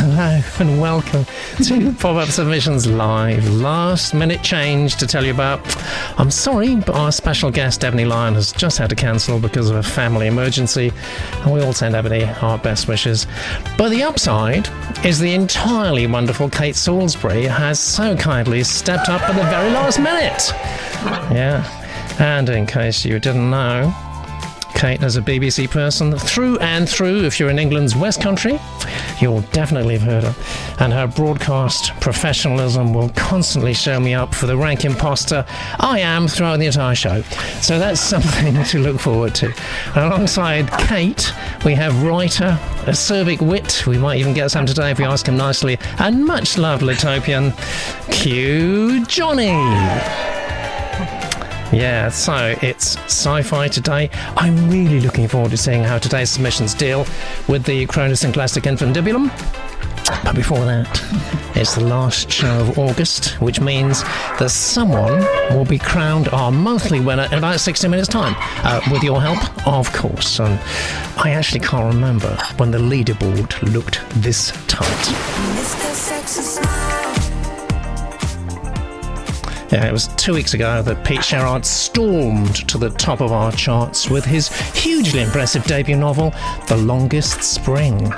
Hello and welcome to Pop-Up Submissions Live. Last minute change to tell you about. I'm sorry, but our special guest Ebony Lyon has just had to cancel because of a family emergency, and we all send Ebony our best wishes. But the upside is the entirely wonderful Kate Salisbury has so kindly stepped up at the very last minute. Yeah, and in case you didn't know, Kate is a BBC person through and through. If you're in England's West Country, you'll definitely have heard her. And her broadcast professionalism will constantly show me up for the rank imposter I am throughout the entire show. So that's something to look forward to. And alongside Kate, we have writer, acerbic wit, we might even get some today if we ask him nicely, and much loved Latopian, Q Johnny. Yeah, so it's sci-fi today. I'm really looking forward to seeing how today's submissions deal with the chronosynclastic infundibulum. But before that, it's the last show of August, which means that someone will be crowned our monthly winner in about 60 minutes' time. With your help, of course. And I actually can't remember when the leaderboard looked this tight. Yeah, it was 2 weeks ago that Pete Sherrard stormed to the top of our charts with his hugely impressive debut novel, The Longest Spring.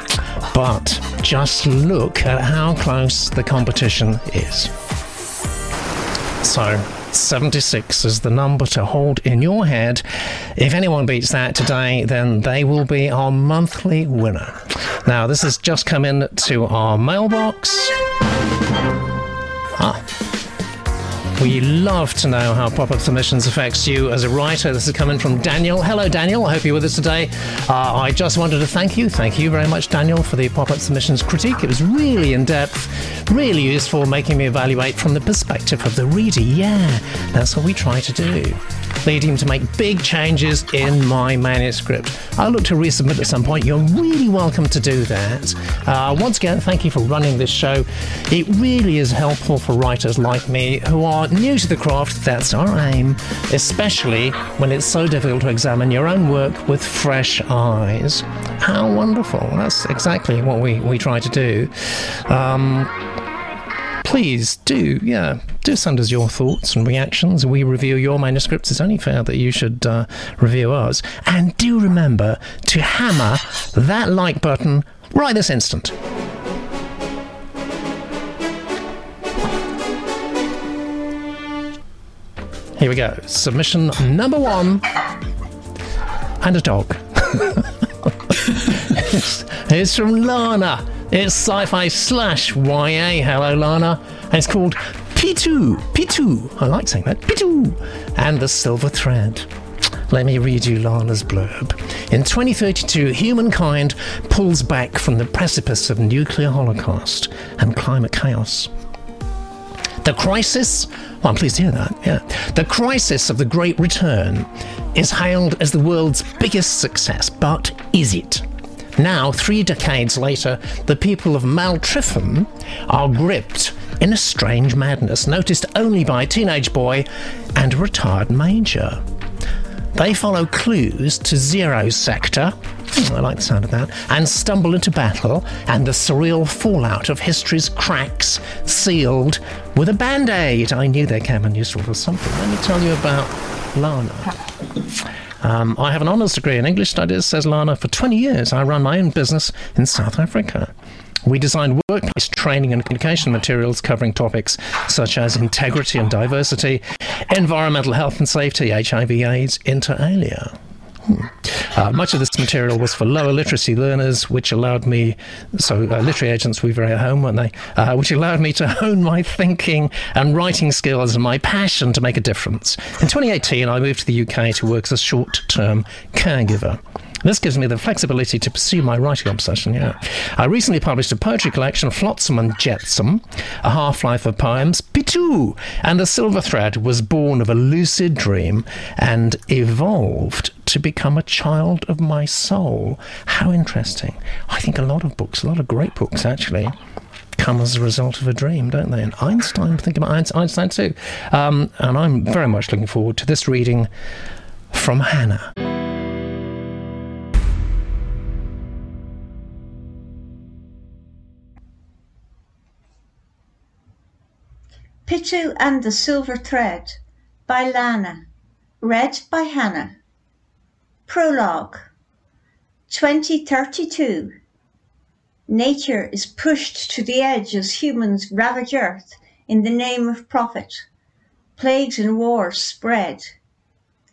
But just look at how close the competition is. So, 76 is the number to hold in your head. If anyone beats that today, then they will be our monthly winner. Now, this has just come in to our mailbox. We love to know how pop-up submissions affects you as a writer. This is coming from Daniel. Hello, Daniel. I hope you're with us today. I just wanted to thank you. Thank you very much, Daniel, for the pop-up submissions critique. It was really in-depth, really useful, making me evaluate from the perspective of the reader. Yeah, that's what we try to do. Leading to make big changes in my manuscript. I'll look to resubmit at some point. You're really welcome to do that. Once again, thank you for running this show. It really is helpful for writers like me who are new to the craft. That's our aim, especially when it's so difficult to examine your own work with fresh eyes. How wonderful. That's exactly what we try to do. Please do, do send us your thoughts and reactions. We review your manuscripts. It's only fair that you should review ours. And do remember to hammer that like button right this instant. Here we go. Submission number one. And a dog. It's from Lana. It's sci-fi / YA. Hello, Lana. And it's called Pitu. I like saying that. Pitu. And The Silver Thread. Let me read you Lana's blurb. In 2032, humankind pulls back from the precipice of nuclear holocaust and climate chaos. The crisis... Well, I'm pleased to hear that, yeah. The crisis of the Great Return is hailed as the world's biggest success, but is it? Now, 3 decades later, the people of Maltrifon are gripped in a strange madness, noticed only by a teenage boy and a retired major. They follow clues to Zero Sector, I like the sound of that, and stumble into battle and the surreal fallout of history's cracks sealed with a Band-Aid. I knew they came in useful for something. Let me tell you about Lana. I have an honours degree in English studies, says Lana. For 20 years, I run my own business in South Africa. We design workplace training and communication materials covering topics such as integrity and diversity, environmental health and safety, HIV/AIDS, inter alia. Much of this material was for lower literacy learners, literary agents were very at home, weren't they? Which allowed me to hone my thinking and writing skills and my passion to make a difference. In 2018, I moved to the UK to work as a short-term caregiver. This gives me the flexibility to pursue my writing obsession, yeah. I recently published a poetry collection, Flotsam and Jetsam, A Half-Life of Poems, Pitu, and The Silver Thread was born of a lucid dream and evolved to become a child of my soul. How interesting. I think a lot of great books, actually, come as a result of a dream, don't they? And Einstein, think about Einstein too. And I'm very much looking forward to this reading from Hannah. Pitu and the Silver Thread by Lana, read by Hannah. Prologue 2032. Nature is pushed to the edge as humans ravage Earth in the name of profit. Plagues and wars spread.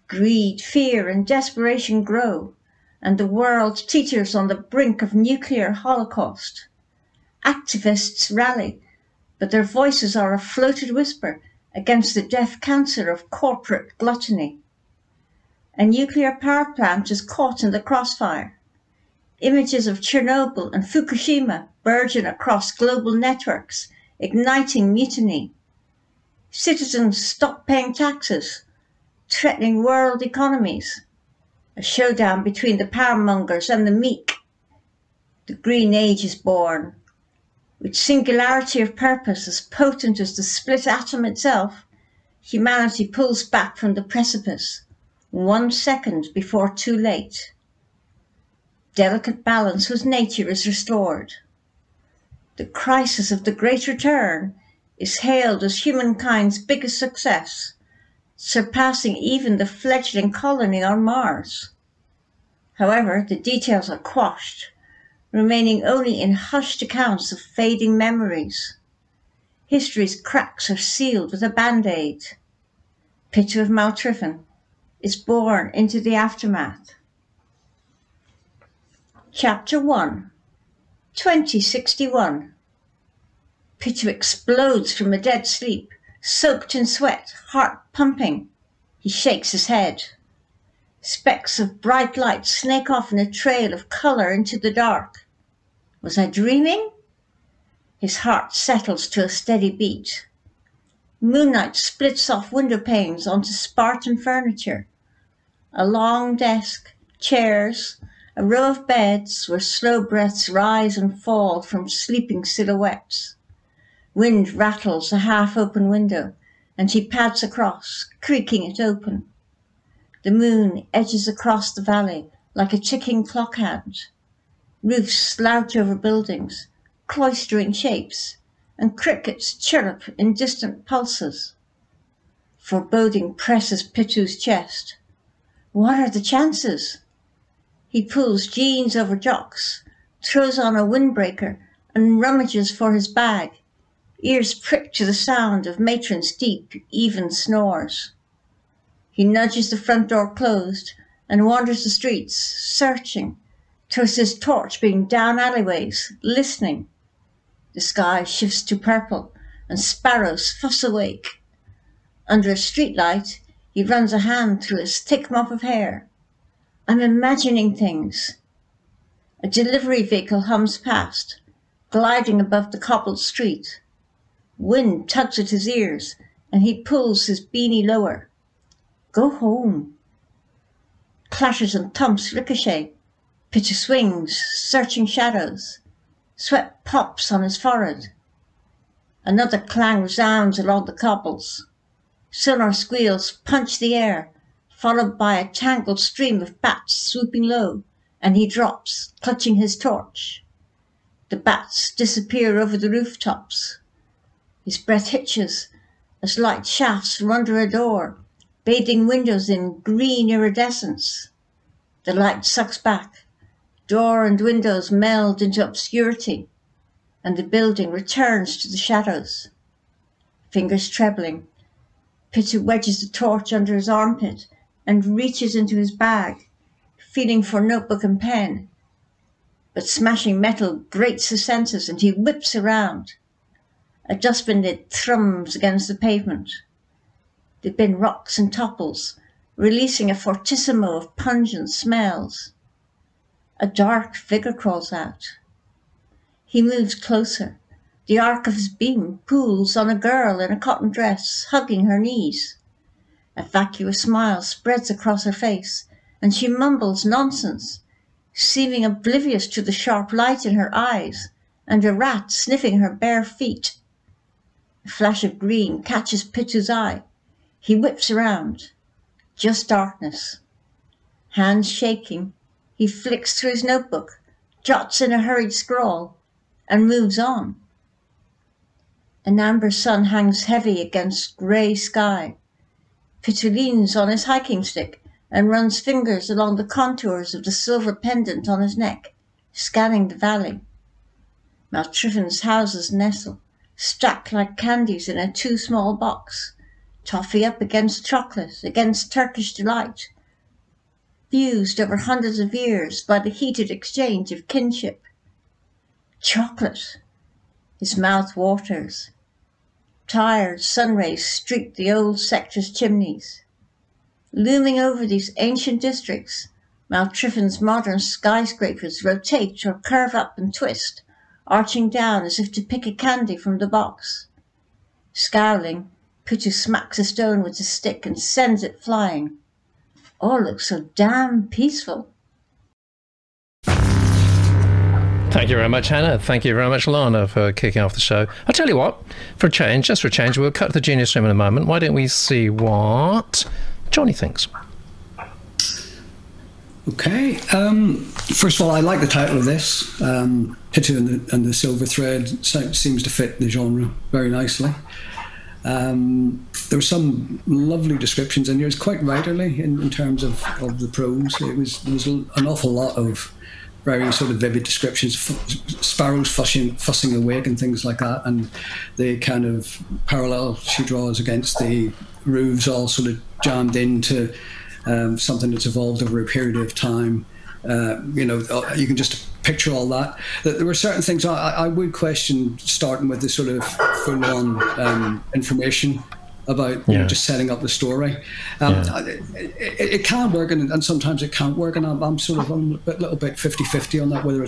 Greed, fear, and desperation grow, and the world teeters on the brink of nuclear holocaust. Activists rally, but their voices are a floated whisper against the death cancer of corporate gluttony. A nuclear power plant is caught in the crossfire. Images of Chernobyl and Fukushima burgeon across global networks, igniting mutiny. Citizens stop paying taxes, threatening world economies. A showdown between the powermongers and the meek. The Green Age is born. With singularity of purpose as potent as the split atom itself, humanity pulls back from the precipice, 1 second before too late. Delicate balance with nature is restored. The crisis of the Great Return is hailed as humankind's biggest success, surpassing even the fledgling colony on Mars. However, the details are quashed, remaining only in hushed accounts of fading memories. History's cracks are sealed with a band-aid. Pitu of Maltriven is born into the aftermath. Chapter 1, 2061. Pitu explodes from a dead sleep, soaked in sweat, heart pumping. He shakes his head. Specks of bright light snake off in a trail of colour into the dark. Was I dreaming? His heart settles to a steady beat. Moonlight splits off window panes onto Spartan furniture. A long desk, chairs, a row of beds where slow breaths rise and fall from sleeping silhouettes. Wind rattles a half-open window, and he pads across, creaking it open. The moon edges across the valley like a ticking clock hand. Roofs slouch over buildings, cloistering shapes, and crickets chirrup in distant pulses. Foreboding presses Pitu's chest. What are the chances? He pulls jeans over jocks, throws on a windbreaker, and rummages for his bag, ears pricked to the sound of matron's deep, even snores. He nudges the front door closed and wanders the streets, searching, towards his torch being down alleyways, listening. The sky shifts to purple, and sparrows fuss awake. Under a streetlight, he runs a hand through his thick mop of hair. I'm imagining things. A delivery vehicle hums past, gliding above the cobbled street. Wind tugs at his ears, and he pulls his beanie lower. Go home. Clashes and thumps ricochet. Pitu swings, searching shadows. Sweat pops on his forehead. Another clang resounds along the cobbles. Sonar squeals punch the air, followed by a tangled stream of bats swooping low, and he drops, clutching his torch. The bats disappear over the rooftops. His breath hitches as light shafts from under a door, bathing windows in green iridescence. The light sucks back. Door and windows meld into obscurity, and the building returns to the shadows. Fingers trembling, Pitu wedges the torch under his armpit and reaches into his bag, feeling for notebook and pen. But smashing metal grates his senses, and he whips around. A dustbin lid thrums against the pavement. The bin rocks and topples, releasing a fortissimo of pungent smells. A dark figure crawls out. He moves closer. The arc of his beam pools on a girl in a cotton dress, hugging her knees. A vacuous smile spreads across her face, and she mumbles nonsense, seeming oblivious to the sharp light in her eyes, and a rat sniffing her bare feet. A flash of green catches Pitu's eye. He whips around. Just darkness. Hands shaking, he flicks through his notebook, jots in a hurried scrawl, and moves on. An amber sun hangs heavy against grey sky. Pitu leans on his hiking stick and runs fingers along the contours of the silver pendant on his neck, scanning the valley. Maltriven's houses nestle, stacked like candies in a too-small box, toffee up against chocolate, against Turkish delight, fused over hundreds of years by the heated exchange of kinship. Chocolate. His mouth waters. Tired sunrays streak the old sector's chimneys. Looming over these ancient districts, Maltriven's modern skyscrapers rotate or curve up and twist, arching down as if to pick a candy from the box. Scowling, Pitu smacks a stone with his stick and sends it flying. All looks so damn peaceful. Thank you very much, Hannah. Thank you very much, Lana, for kicking off the show. I'll tell you what, for a change, just for a change, we'll cut the Genius Room in a moment. Why don't we see what Johnny thinks? Okay. First of all, I like the title of this. Pitu and the Silver Thread seems to fit the genre very nicely. There were some lovely descriptions in here. It's quite writerly in terms of the prose. There was an awful lot of very sort of vivid descriptions, sparrows fussing awake and things like that, and the kind of parallel she draws against the roofs all sort of jammed into something that's evolved over a period of time. You can just picture all that. There were certain things I would question, starting with the sort of full-on information about just setting up the story. It can work and sometimes it can't work, and I'm sort of a little bit 50-50 on that, whether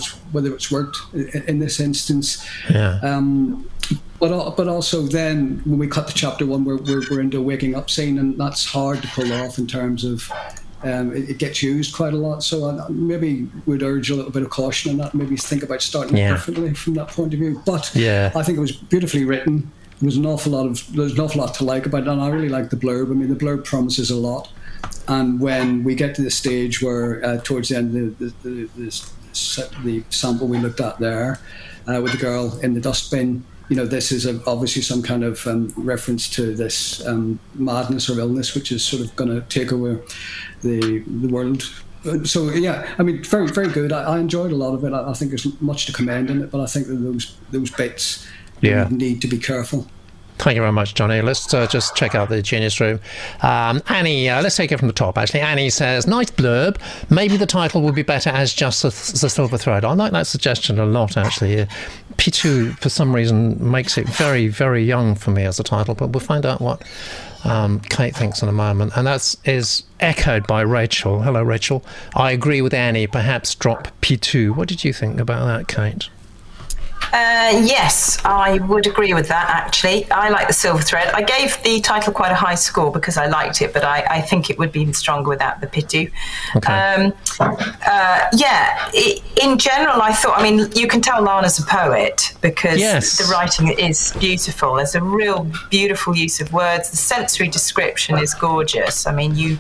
it's worked in this instance. But also then when we cut to chapter one, we're into a waking up scene, and that's hard to pull off in terms of it gets used quite a lot. So I maybe would urge a little bit of caution on that, maybe think about starting differently from that point of view. But I think it was beautifully written. There's an awful lot to like about it, and I really like the blurb. I mean, the blurb promises a lot, and when we get to the stage where towards the end of the sample we looked at there, with the girl in the dustbin, this is obviously some kind of reference to this madness or illness, which is sort of going to take over the world. So I mean, very, very good. I enjoyed a lot of it. I think there's much to commend in it, but I think that those bits. Yeah. You need to be careful. Thank you very much, Johnny. Let's just check out the Genius Room. Annie, let's take it from the top, actually. Annie says, nice blurb. Maybe the title will be better as just the Silver Thread. I like that suggestion a lot, actually. Pitu, for some reason, makes it very, very young for me as a title, but we'll find out what Kate thinks in a moment. And that is echoed by Rachel. Hello, Rachel. I agree with Annie. Perhaps drop Pitu. What did you think about that, Kate? Yes, I would agree with that, actually. I like the Silver Thread. I gave the title quite a high score because I liked it, but I think it would be stronger without the Pitu. Okay. In general, I thought, I mean, you can tell Lana's a poet because the writing is beautiful. There's a real beautiful use of words. The sensory description is gorgeous. I mean,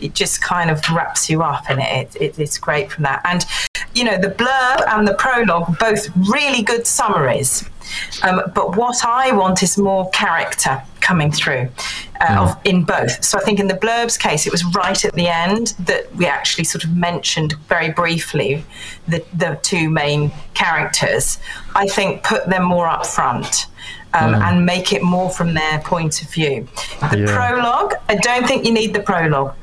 it just kind of wraps you up in it. It's great from that. And, the blurb and the prologue, both really good summaries, but what I want is more character coming through in both. So I think in the blurb's case, it was right at the end that we actually sort of mentioned very briefly the two main characters. I think put them more up front and make it more from their point of view. The prologue, I don't think you need the prologue.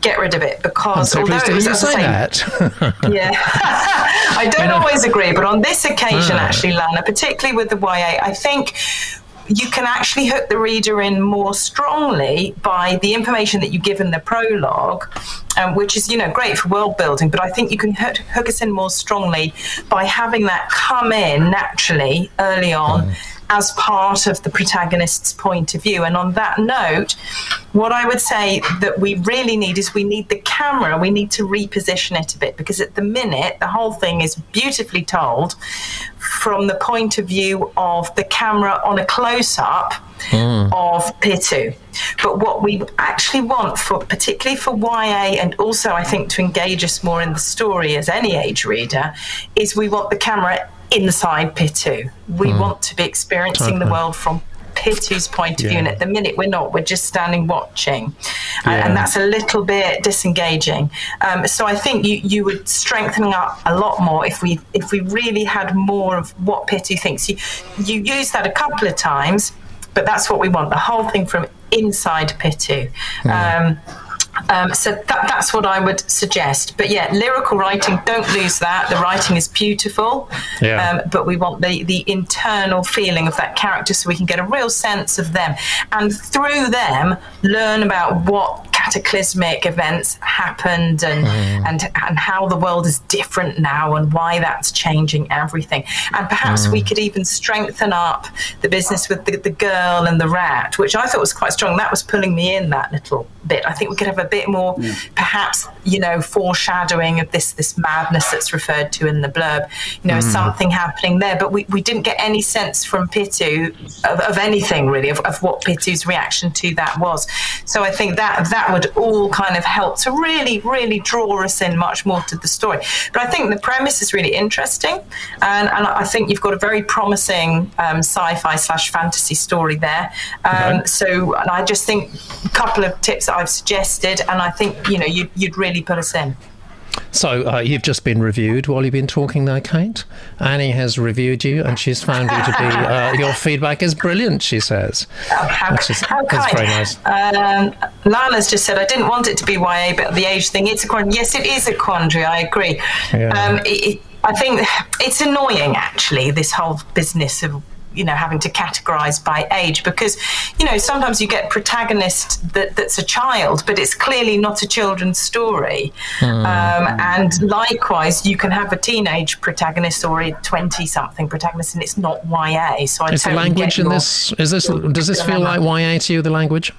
Get rid of it, because so although it was the same, I don't always agree, but on this occasion actually, Lana, particularly with the YA, I think you can actually hook the reader in more strongly by the information that you give in the prologue, which is great for world building, but I think you can hook us in more strongly by having that come in naturally early on as part of the protagonist's point of view. And on that note, what I would say that we really need is the camera. We need to reposition it a bit, because at the minute, the whole thing is beautifully told from the point of view of the camera on a close-up of Pitu. But what we actually want, particularly for YA, and also I think to engage us more in the story as any age reader, is we want the camera inside Pitu. We want to be experiencing the world from Pitu's point of view, and at the minute we're not, we're just standing watching, and that's a little bit disengaging. So I think you would strengthening up a lot more if we really had more of what Pitu thinks. You use that a couple of times, but that's what we want, the whole thing from inside Pitu. So that's what I would suggest. But yeah, lyrical writing, don't lose that. The writing is beautiful, but we want the internal feeling of that character so we can get a real sense of them. And through them, learn about what cataclysmic events happened and how the world is different now and why that's changing everything. And perhaps we could even strengthen up the business with the girl and the rat, which I thought was quite strong. That was pulling me in that little bit. I think we could have a bit more, perhaps, foreshadowing of this madness that's referred to in the blurb, something happening there. But we didn't get any sense from Pitu of anything, really, of what Pitu's reaction to that was. So I think that would all kind of help to really, really draw us in much more to the story. But I think the premise is really interesting, and I think you've got a very promising sci-fi / fantasy story there. So and I just think a couple of tips that I've suggested, and I think you'd really put us in. So you've just been reviewed while you've been talking there, Kate. Annie has reviewed you, and she's found you to be, your feedback is brilliant, she says. Oh, how kind. That's very nice. Lana's just said, I didn't want it to be YA, but the age thing, it's a quandary. Yes, it is a quandary, I agree. Yeah. I think it's annoying, actually, this whole business of having to categorize by age, because sometimes you get protagonist that's a child, but it's clearly not a children's story. And likewise, you can have a teenage protagonist or a 20-something protagonist, and it's not YA. So I is totally the language in this? Does this feel like YA to you? The language?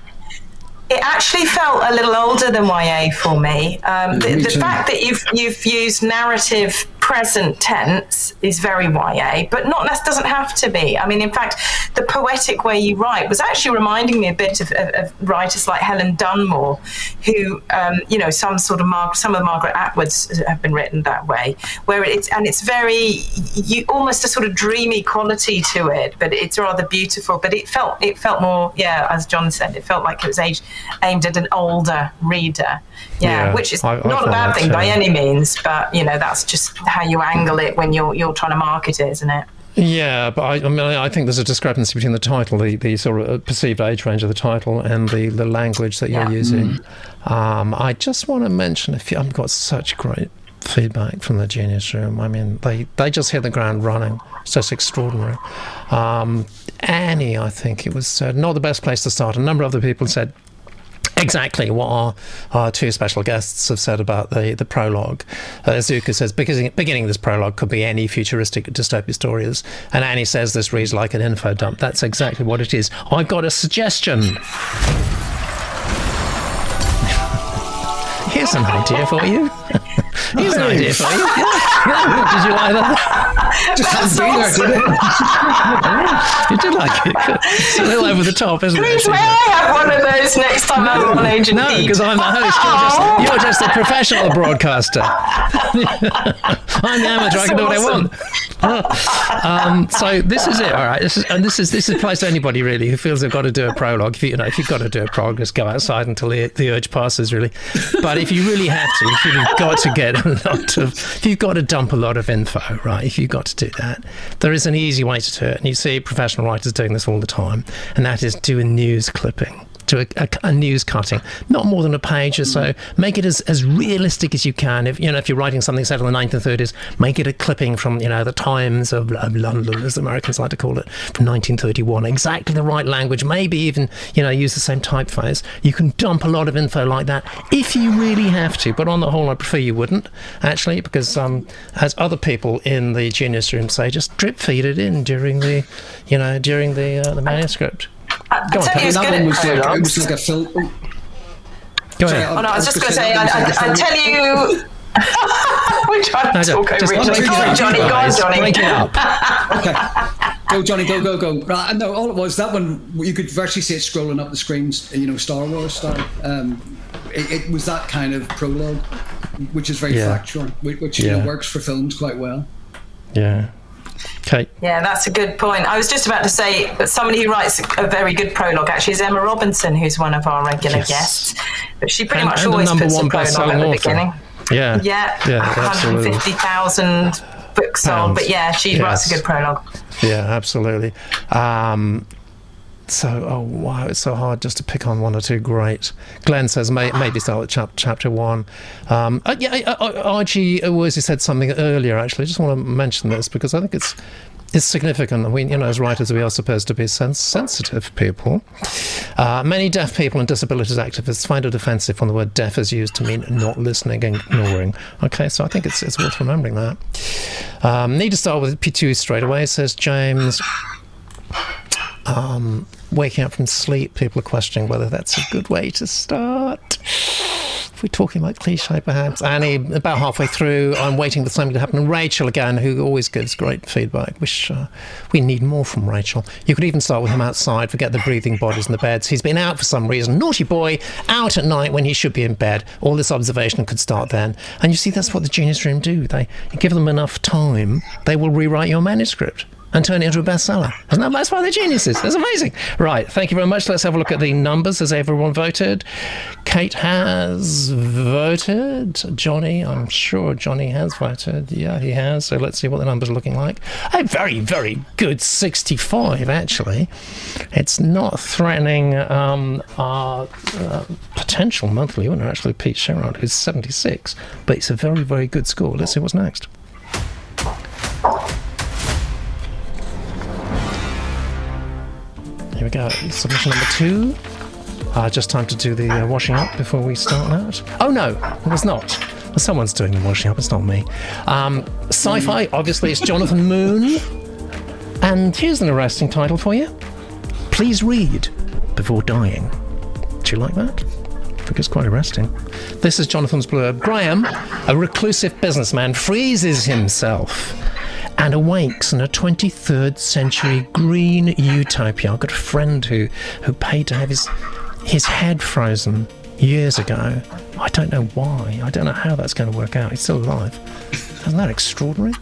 It actually felt a little older than YA for me. The fact that you've used narrative present tense is very YA, but doesn't have to be. I mean, in fact, the poetic way you write was actually reminding me a bit of writers like Helen Dunmore, who, some of Margaret Atwood's have been written that way, where it's very, almost a sort of dreamy quality to it, but it's rather beautiful. But it felt more, as John said, it felt like it was aimed at an older reader, which is not a bad thing by any means, but that's just how you angle it when you're trying to market it, isn't it? Yeah, but I think there's a discrepancy between the title, the sort of perceived age range of the title, and the language that you're using. I just want to mention a few. I've got such great feedback from the Genius Room. I mean, they just hit the ground running. It's just extraordinary. Annie, I think it was not the best place to start. A number of other people said exactly what our two special guests have said about the prologue. Zuka says, beginning this prologue could be any futuristic dystopia stories. And Annie says, this reads like an info dump. That's exactly what it is. I've got a suggestion. Here's an idea for you. Here's an idea for you. Did you like that? Just hasn't been there, did it? You did like it. It's a little over the top, isn't it? Please, may I have one of those next time I'm on Agent No, because I'm the host. You're just a professional broadcaster. I'm the amateur. I can do what I want. So this is it, all right. This is applies to anybody really who feels they've got to do a prologue. If you've got to do a prologue, just go outside until the urge passes, really. But if you really have to, if you've got to get if you've got to dump a lot of info, right? If you've got to do that, there is an easy way to do it, and you see professional writers doing this all the time, and that is do a news clipping. To a news cutting, not more than a page or so. Make it as realistic as you can. If you're writing something set in the 1930s, make it a clipping from the Times of London, as the Americans like to call it, from 1931. Exactly the right language. Maybe even use the same typeface. You can dump a lot of info like that if you really have to. But on the whole, I prefer you wouldn't, actually, because as other people in the Genius Room say, just drip feed it in during the manuscript. I tell you, we're trying to talk over each other. Go on, Johnny. Break it up. Okay. Go, Johnny, go. Right, no, all it was, that one, you could virtually see it scrolling up the screens, Star Wars style. It was that kind of prologue, which is very factual, which works for films quite well. Yeah. Kate. Yeah, that's a good point. I was just about to say that somebody who writes a very good prologue actually is Emma Robinson, who's one of our regular guests. But she pretty much always puts a prologue at the beginning. Yeah. Yeah. Yeah, 150,000 books sold. But yeah, she writes a good prologue. Yeah, absolutely. Oh wow, it's so hard just to pick on one or two great. Glenn says maybe start with chapter one. RG Awozi said something earlier. Actually, I just want to mention this because I think it's significant. We, as writers, we are supposed to be sensitive people. Many deaf people and disabilities activists find it offensive when the word deaf is used to mean not listening and ignoring. Okay, so I think it's worth remembering that. Need to start with Pitu straight away, says James. Waking up from sleep, people are questioning whether that's a good way to start. If we're talking about cliche, perhaps. Annie, about halfway through, I'm waiting for something to happen. And Rachel again, who always gives great feedback. Wish we need more from Rachel. You could even start with him outside, forget the breathing bodies in the beds. He's been out for some reason. Naughty boy, out at night when he should be in bed. All this observation could start then. And you see, that's what the Genius Room do. They give them enough time, they will rewrite your manuscript and turn it into a bestseller. Isn't that, that's why they're geniuses? That's amazing. Right, thank you very much. Let's have a look at the numbers. Has everyone voted? Kate has voted. Johnny, I'm sure Johnny has voted. Yeah, he has. So let's see what the numbers are looking like. A very, very good 65, actually. It's not threatening our potential monthly winner, actually, Pete Sherrard, who's 76. But it's a very, very good score. Let's see what's next. Here we go, submission number 2. Just time to do the washing up before we start that. Oh no, it's not. Well, someone's doing the washing up, it's not me. Sci-fi, obviously, it's Jonathan Moon. And here's an arresting title for you. Please Read Before Dying. Do you like that? I think it's quite arresting. This is Jonathan's blurb. Graham, a reclusive businessman, freezes himself and awakes in a 23rd century green utopia. I've got a friend who paid to have his head frozen years ago. I don't know why. I don't know how that's going to work out. He's still alive. Isn't that extraordinary?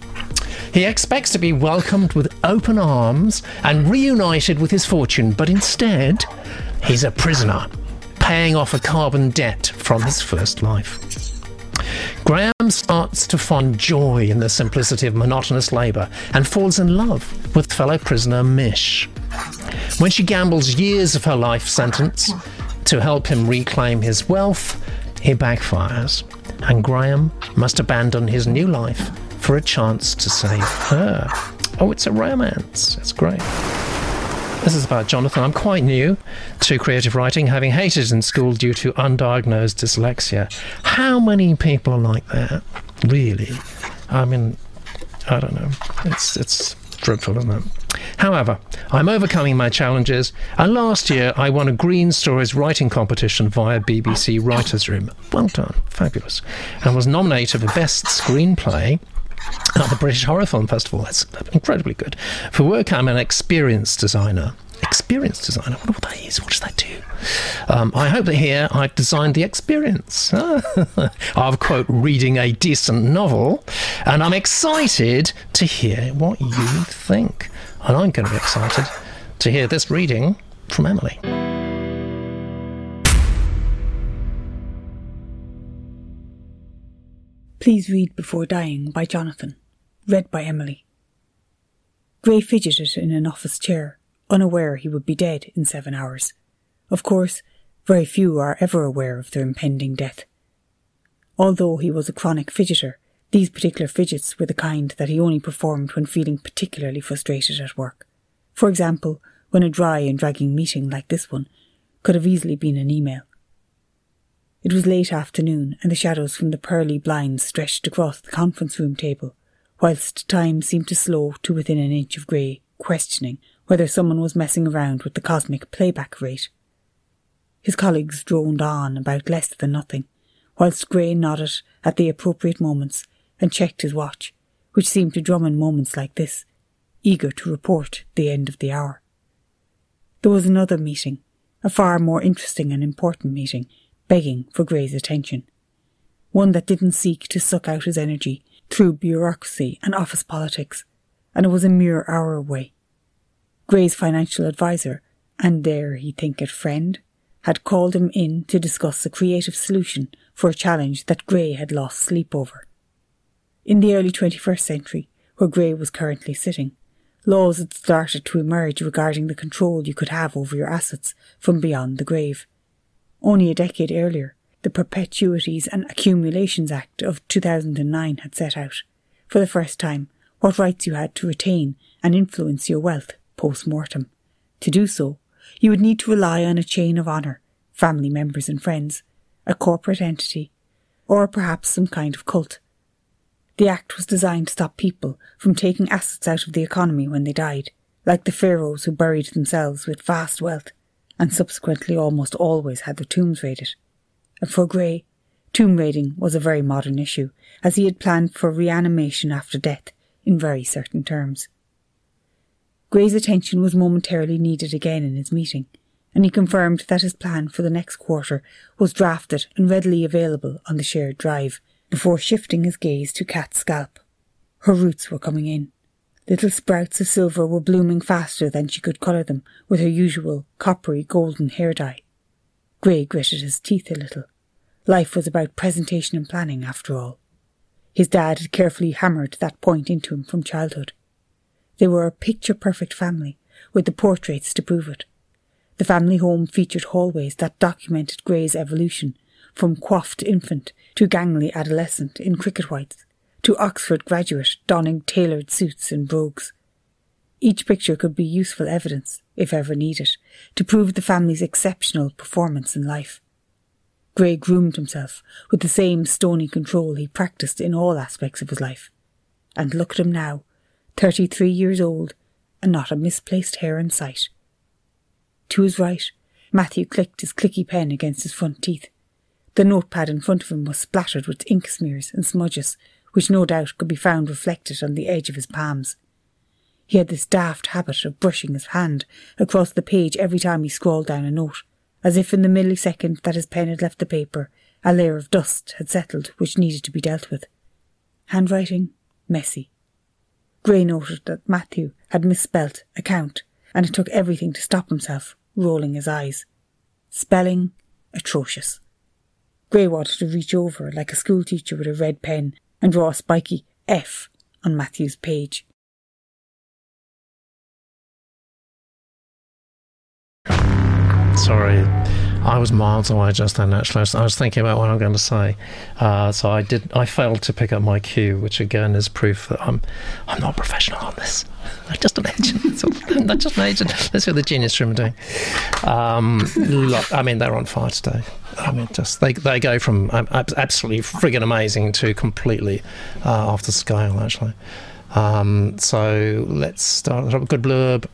He expects to be welcomed with open arms and reunited with his fortune, but instead, he's a prisoner, paying off a carbon debt from his first life. Graham starts to find joy in the simplicity of monotonous labour and falls in love with fellow prisoner Mish. When she gambles years of her life sentence to help him reclaim his wealth, he backfires, and Graham must abandon his new life for a chance to save her. Oh, it's a romance. It's great. This is about Jonathan. I'm quite new to creative writing, having hated in school due to undiagnosed dyslexia. How many people are like that? Really? I mean, I don't know. It's dreadful, isn't it? However, I'm overcoming my challenges, and last year I won a Green Stories writing competition via BBC Writers' Room. Well done. Fabulous. And was nominated for Best Screenplay at the British Horror Film Festival. That's incredibly good. For work, I'm an experienced designer. Experienced designer? I wonder what that is. What does that do? I hope that here I've designed the experience of, quote, reading a decent novel, and I'm excited to hear what you think. And I'm going to be excited to hear this reading from Emily. Please Read Before Dying by Jonathan. Read by Emily. Grey fidgeted in an office chair, unaware he would be dead in 7 hours. Of course, very few are ever aware of their impending death. Although he was a chronic fidgeter, these particular fidgets were the kind that he only performed when feeling particularly frustrated at work. For example, when a dry and dragging meeting like this one could have easily been an email. It was late afternoon, and the shadows from the pearly blinds stretched across the conference room table, whilst time seemed to slow to within an inch of Grey, questioning whether someone was messing around with the cosmic playback rate. His colleagues droned on about less than nothing, whilst Grey nodded at the appropriate moments and checked his watch, which seemed to drum in moments like this, eager to report the end of the hour. There was another meeting, a far more interesting and important meeting, begging for Grey's attention, one that didn't seek to suck out his energy through bureaucracy and office politics, and it was a mere hour away. Grey's financial advisor, and dare he think it friend, had called him in to discuss a creative solution for a challenge that Grey had lost sleep over. In the early 21st century, where Grey was currently sitting, laws had started to emerge regarding the control you could have over your assets from beyond the grave. Only a decade earlier, the Perpetuities and Accumulations Act of 2009 had set out, for the first time, what rights you had to retain and influence your wealth post-mortem. To do so, you would need to rely on a chain of honour, family members and friends, a corporate entity, or perhaps some kind of cult. The Act was designed to stop people from taking assets out of the economy when they died, like the pharaohs who buried themselves with vast wealth, and subsequently almost always had their tombs raided. And for Grey, tomb raiding was a very modern issue, as he had planned for reanimation after death, in very certain terms. Grey's attention was momentarily needed again in his meeting, and he confirmed that his plan for the next quarter was drafted and readily available on the shared drive, before shifting his gaze to Kat's scalp. Her roots were coming in. Little sprouts of silver were blooming faster than she could colour them with her usual coppery golden hair dye. Grey gritted his teeth a little. Life was about presentation and planning, after all. His dad had carefully hammered that point into him from childhood. They were a picture-perfect family, with the portraits to prove it. The family home featured hallways that documented Grey's evolution, from coiffed infant to gangly adolescent in cricket whites, to Oxford graduate donning tailored suits and brogues. Each picture could be useful evidence, if ever needed, to prove the family's exceptional performance in life. Grey groomed himself with the same stony control he practised in all aspects of his life. And look at him now, 33 years old, and not a misplaced hair in sight. To his right, Matthew clicked his clicky pen against his front teeth. The notepad in front of him was splattered with ink smears and smudges, which no doubt could be found reflected on the edge of his palms. He had this daft habit of brushing his hand across the page every time he scrawled down a note, as if in the millisecond that his pen had left the paper, a layer of dust had settled which needed to be dealt with. Handwriting, messy. Grey noted that Matthew had misspelt account, and it took everything to stop himself, rolling his eyes. Spelling, atrocious. Grey wanted to reach over like a schoolteacher with a red pen and draw a spiky F on Matthew's page. Sorry, I was miles away just then, actually. I was thinking about what I'm going to say. So I failed to pick up my cue, which again is proof that I'm not professional on this. I'm just an agent. That's what the genius room are doing. They're on fire today. They go from absolutely friggin' amazing to completely off the scale, actually. So let's start with a good blurb.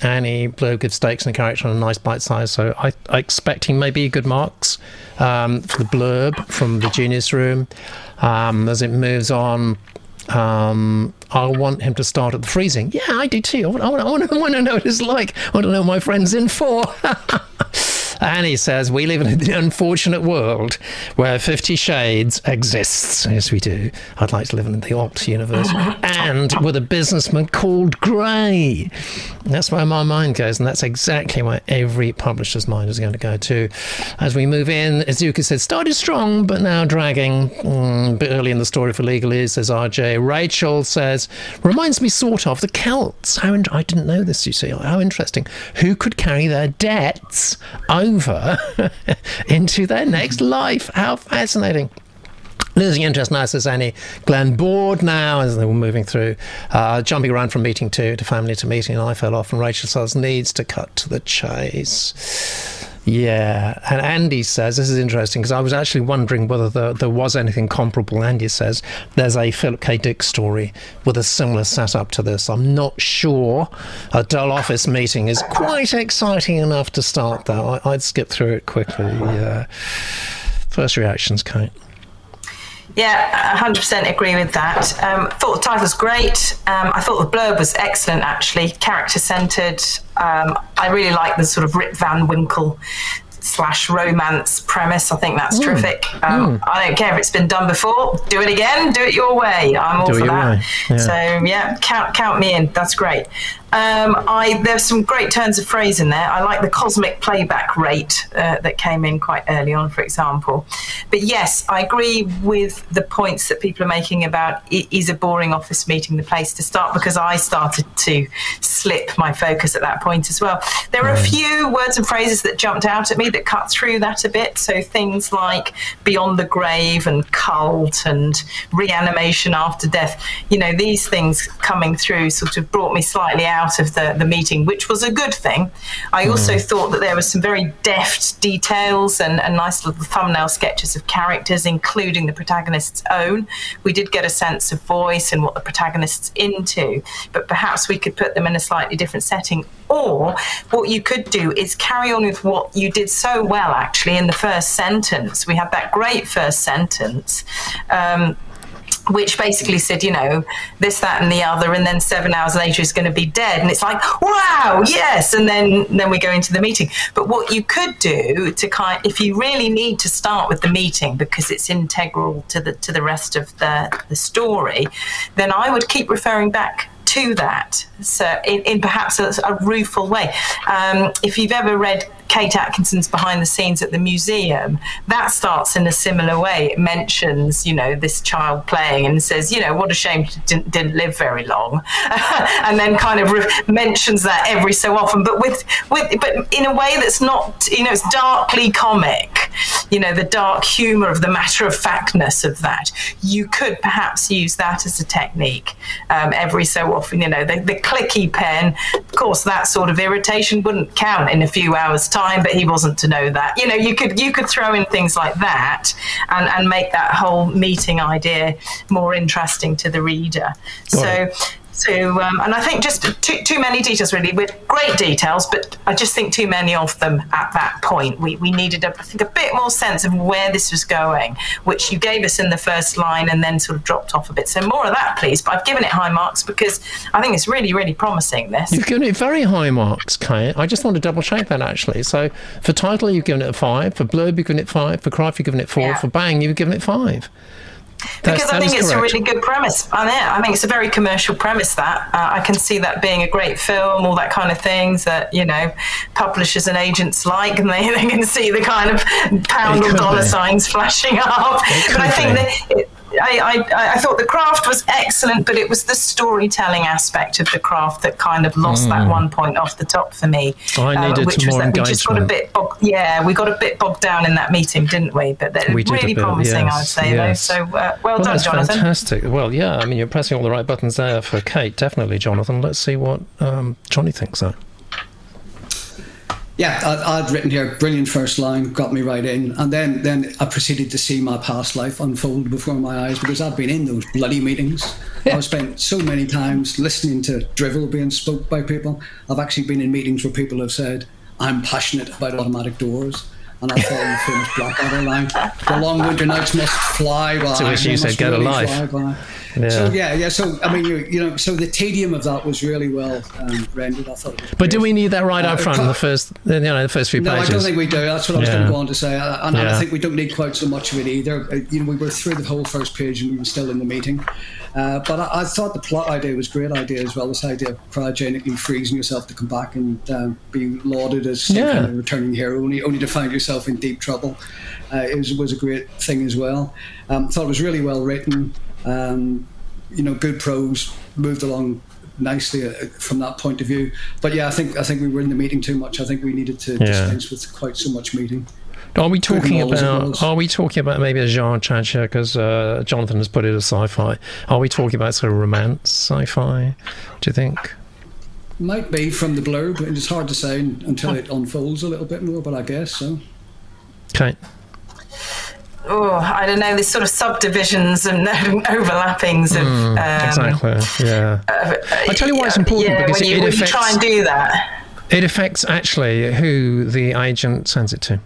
Any blurb gives stakes and character on a nice bite size, so I expecting maybe good marks for the blurb from the genius room. As it moves on, I want him to start at the freezing. Yeah, I do too. I want to know what it's like. I want to know what my friend's in for. And he says, we live in an unfortunate world where 50 Shades exists. Yes, we do. I'd like to live in the alt universe. And with a businessman called Grey. That's where my mind goes, and that's exactly where every publisher's mind is going to go to. As we move in, Izuka says, started strong, but now dragging. A bit early in the story for legalese, says RJ. Rachel says, reminds me sort of the Celts. I didn't know this, you see. How interesting. Who could carry their debts over into their next life. How fascinating. Losing interest now, says Annie. Glenn bored now as they were moving through, jumping around from meeting to family to meeting, and I fell off, and Rachel says needs to cut to the chase. Yeah, and Andy says, this is interesting because I was actually wondering whether there was anything comparable. Andy says, there's a Philip K. Dick story with a similar setup to this. I'm not sure. A dull office meeting is quite exciting enough to start, though. I'd skip through it quickly. Yeah. First reactions, Kate. Yeah, 100% agree with that. Thought the title was great. I thought the blurb was excellent, actually, character-centred. I really like the sort of Rip Van Winkle slash romance premise. I think that's terrific. I don't care if it's been done before. Do it again. Do it your way. I'm all for that. Yeah. So yeah, count me in. That's great. There's some great turns of phrase in there. I like the cosmic playback rate that came in quite early on, for example. But yes, I agree with the points that people are making about it is a boring office meeting the place to start, because I started to slip my focus at that point as well. There are a few words and phrases that jumped out at me that cut through that a bit. So things like beyond the grave and cult and reanimation after death, you know, these things coming through sort of brought me slightly out of the meeting, which was a good thing. I also thought that there were some very deft details and nice little thumbnail sketches of characters, including the protagonist's own. We did get a sense of voice and what the protagonist's into, but perhaps we could put them in a slightly different setting. Or what you could do is carry on with what you did so well, actually, in the first sentence. We had that great first sentence, which basically said, you know, this, that, and the other, and then 7 hours later is going to be dead. And it's like, wow, yes. And then we go into the meeting. But what you could do to kind, if you really need to start with the meeting because it's integral to the rest of the story, then I would keep referring back to that, so in perhaps a rueful way. If you've ever read Kate Atkinson's Behind the Scenes at the Museum, that starts in a similar way. It mentions, you know, this child playing and says, you know, what a shame she didn't live very long, and then kind of mentions that every so often, but but in a way that's not, you know, it's darkly comic. You know, the dark humour of the matter of factness of that. You could perhaps use that as a technique every so often. You know, the clicky pen. Of course, that sort of irritation wouldn't count in a few hours' time. But he wasn't to know that. You know, you could throw in things like that and make that whole meeting idea more interesting to the reader. So and I think just too many details, really, with great details, but I just think too many of them at that point. We needed, I think, a bit more sense of where this was going, which you gave us in the first line and then sort of dropped off a bit. So more of that, please. But I've given it high marks because I think it's really, really promising, this. You've given it very high marks, Kate. I just want to double-check that, actually. So for title, you've given it a 5. For blurb, you've given it 5. For craft, you've given it 4. Yeah. For bang, you've given it 5. Because I think it's correct. A really good premise. I think it's a very commercial premise, that. I can see that being a great film, all that kind of things that, you know, publishers and agents like, and they can see the kind of pound or dollar signs flashing up. But I think that I thought the craft was excellent, but it was the storytelling aspect of the craft that kind of lost that 1 point off the top for me. I needed which more was that engagement. We just got a bit bogged down in that meeting, didn't we? But that was really promising, yes, I would say, yes. Though. So well done, that's Jonathan. Fantastic. Well, yeah, I mean, you're pressing all the right buttons there for Kate, definitely, Jonathan. Let's see what Johnny thinks, though. Yeah, I'd written here, brilliant first line, got me right in. And then I proceeded to see my past life unfold before my eyes, because I've been in those bloody meetings. Yeah. I've spent so many times listening to drivel being spoke by people. I've actually been in meetings where people have said, I'm passionate about automatic doors. And I thought the film's Blackadder line, the long winter nights must fly by. To which you said, get a life. Yeah. So so I mean, you know, so the tedium of that was really well rendered. I thought. It was but great. Do we need that right up front in the first few pages? No, I don't think we do. That's what I was going to go on to say, and I think we don't need quite so much of it either. You know, we were through the whole first page and we were still in the meeting. But I thought the plot idea was a great idea as well. This idea of cryogenically freezing yourself to come back and being lauded as kind of returning hero, only to find yourself in deep trouble. It was a great thing as well. Thought it was really well written. You know, good prose, moved along nicely from that point of view. But yeah, I think we were in the meeting too much. I think we needed to dispense with quite so much meeting. Are we talking about maybe a genre change here? Because Jonathan has put it as sci-fi. Are we talking about sort of romance sci-fi, do you think? Might be from the blurb. It's hard to say until it unfolds a little bit more, but I guess so. Okay. I don't know, these sort of subdivisions and overlappings of exactly. Yeah. I tell you why it's important, because when you try and do that, it affects actually who the agent sends it to.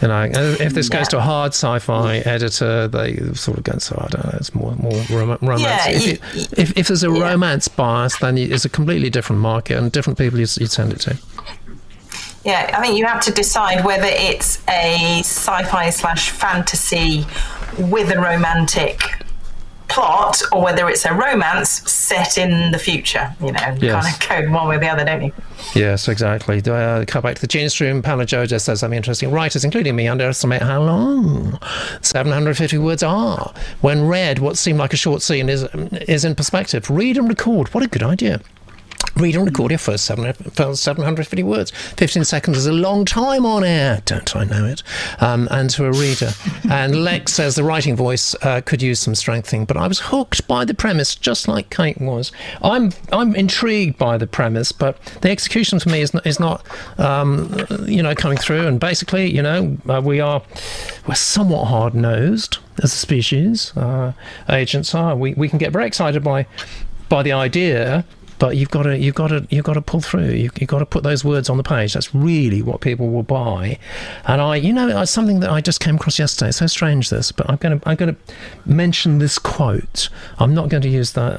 You know, if this goes to a hard sci-fi editor, they sort of go, so I don't know, it's more romance. Yeah, if there's a romance bias, then it's a completely different market and different people you'd send it to. Yeah, I think you have to decide whether it's a sci-fi slash fantasy with a romantic plot or whether it's a romance set in the future, you know. Yes. Kind of code one way or the other, don't you? Yes, exactly. Come back to the Genius Room. Pamela Joja says, "Some interesting writers, including me, underestimate how long 750 words are. When read, what seemed like a short scene is in perspective. Read and record. What a good idea. Read and record your first 750 words. 15 seconds is a long time on air. Don't I know it? And to a reader." And Lex says, "The writing voice could use some strengthening, but I was hooked by the premise, just like Kate was. I'm intrigued by the premise, but the execution for me is not coming through. And basically, we're somewhat hard nosed as a species. Agents are. We can get very excited by the idea." But you've got to pull through. You've got to put those words on the page. That's really what people will buy. And it's something that I just came across yesterday. It's so strange this, but I'm going to mention this quote. I'm not going to use that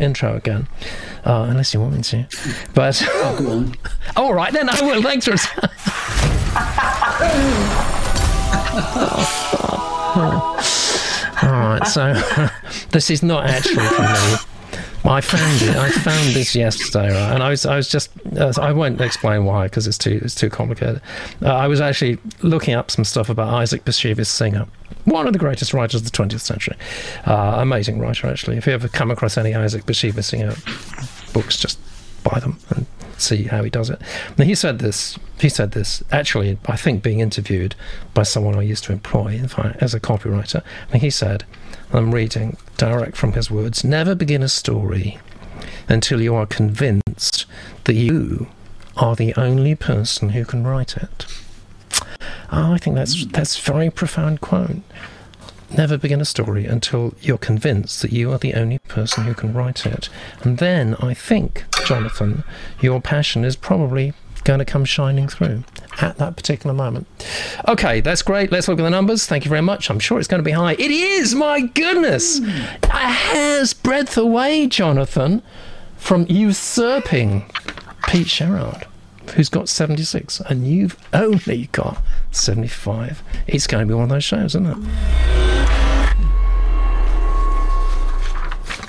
intro again, unless you want me to. But go on. All right then, I will. Thanks for. All right, so this is not actually for me. I found this yesterday, right? And I was just... I won't explain why, because it's too complicated. I was actually looking up some stuff about Isaac Bashevis Singer, one of the greatest writers of the 20th century. Amazing writer, actually. If you ever come across any Isaac Bashevis Singer books, just buy them and see how he does it. Now, he said this, actually, I think being interviewed by someone I used to employ, in fact, as a copywriter. And he said... I'm reading direct from his words. "Never begin a story until you are convinced that you are the only person who can write it." I think that's a very profound quote. Never begin a story until you're convinced that you are the only person who can write it. And then I think, Jonathan, your passion is probably going to come shining through at that particular moment. Okay, that's great. Let's look at the numbers. Thank you very much. I'm sure it's going to be high. It is, my goodness. A hair's breadth away, Jonathan, from usurping Pete Sherrard, who's got 76, and you've only got 75. It's going to be one of those shows, isn't it?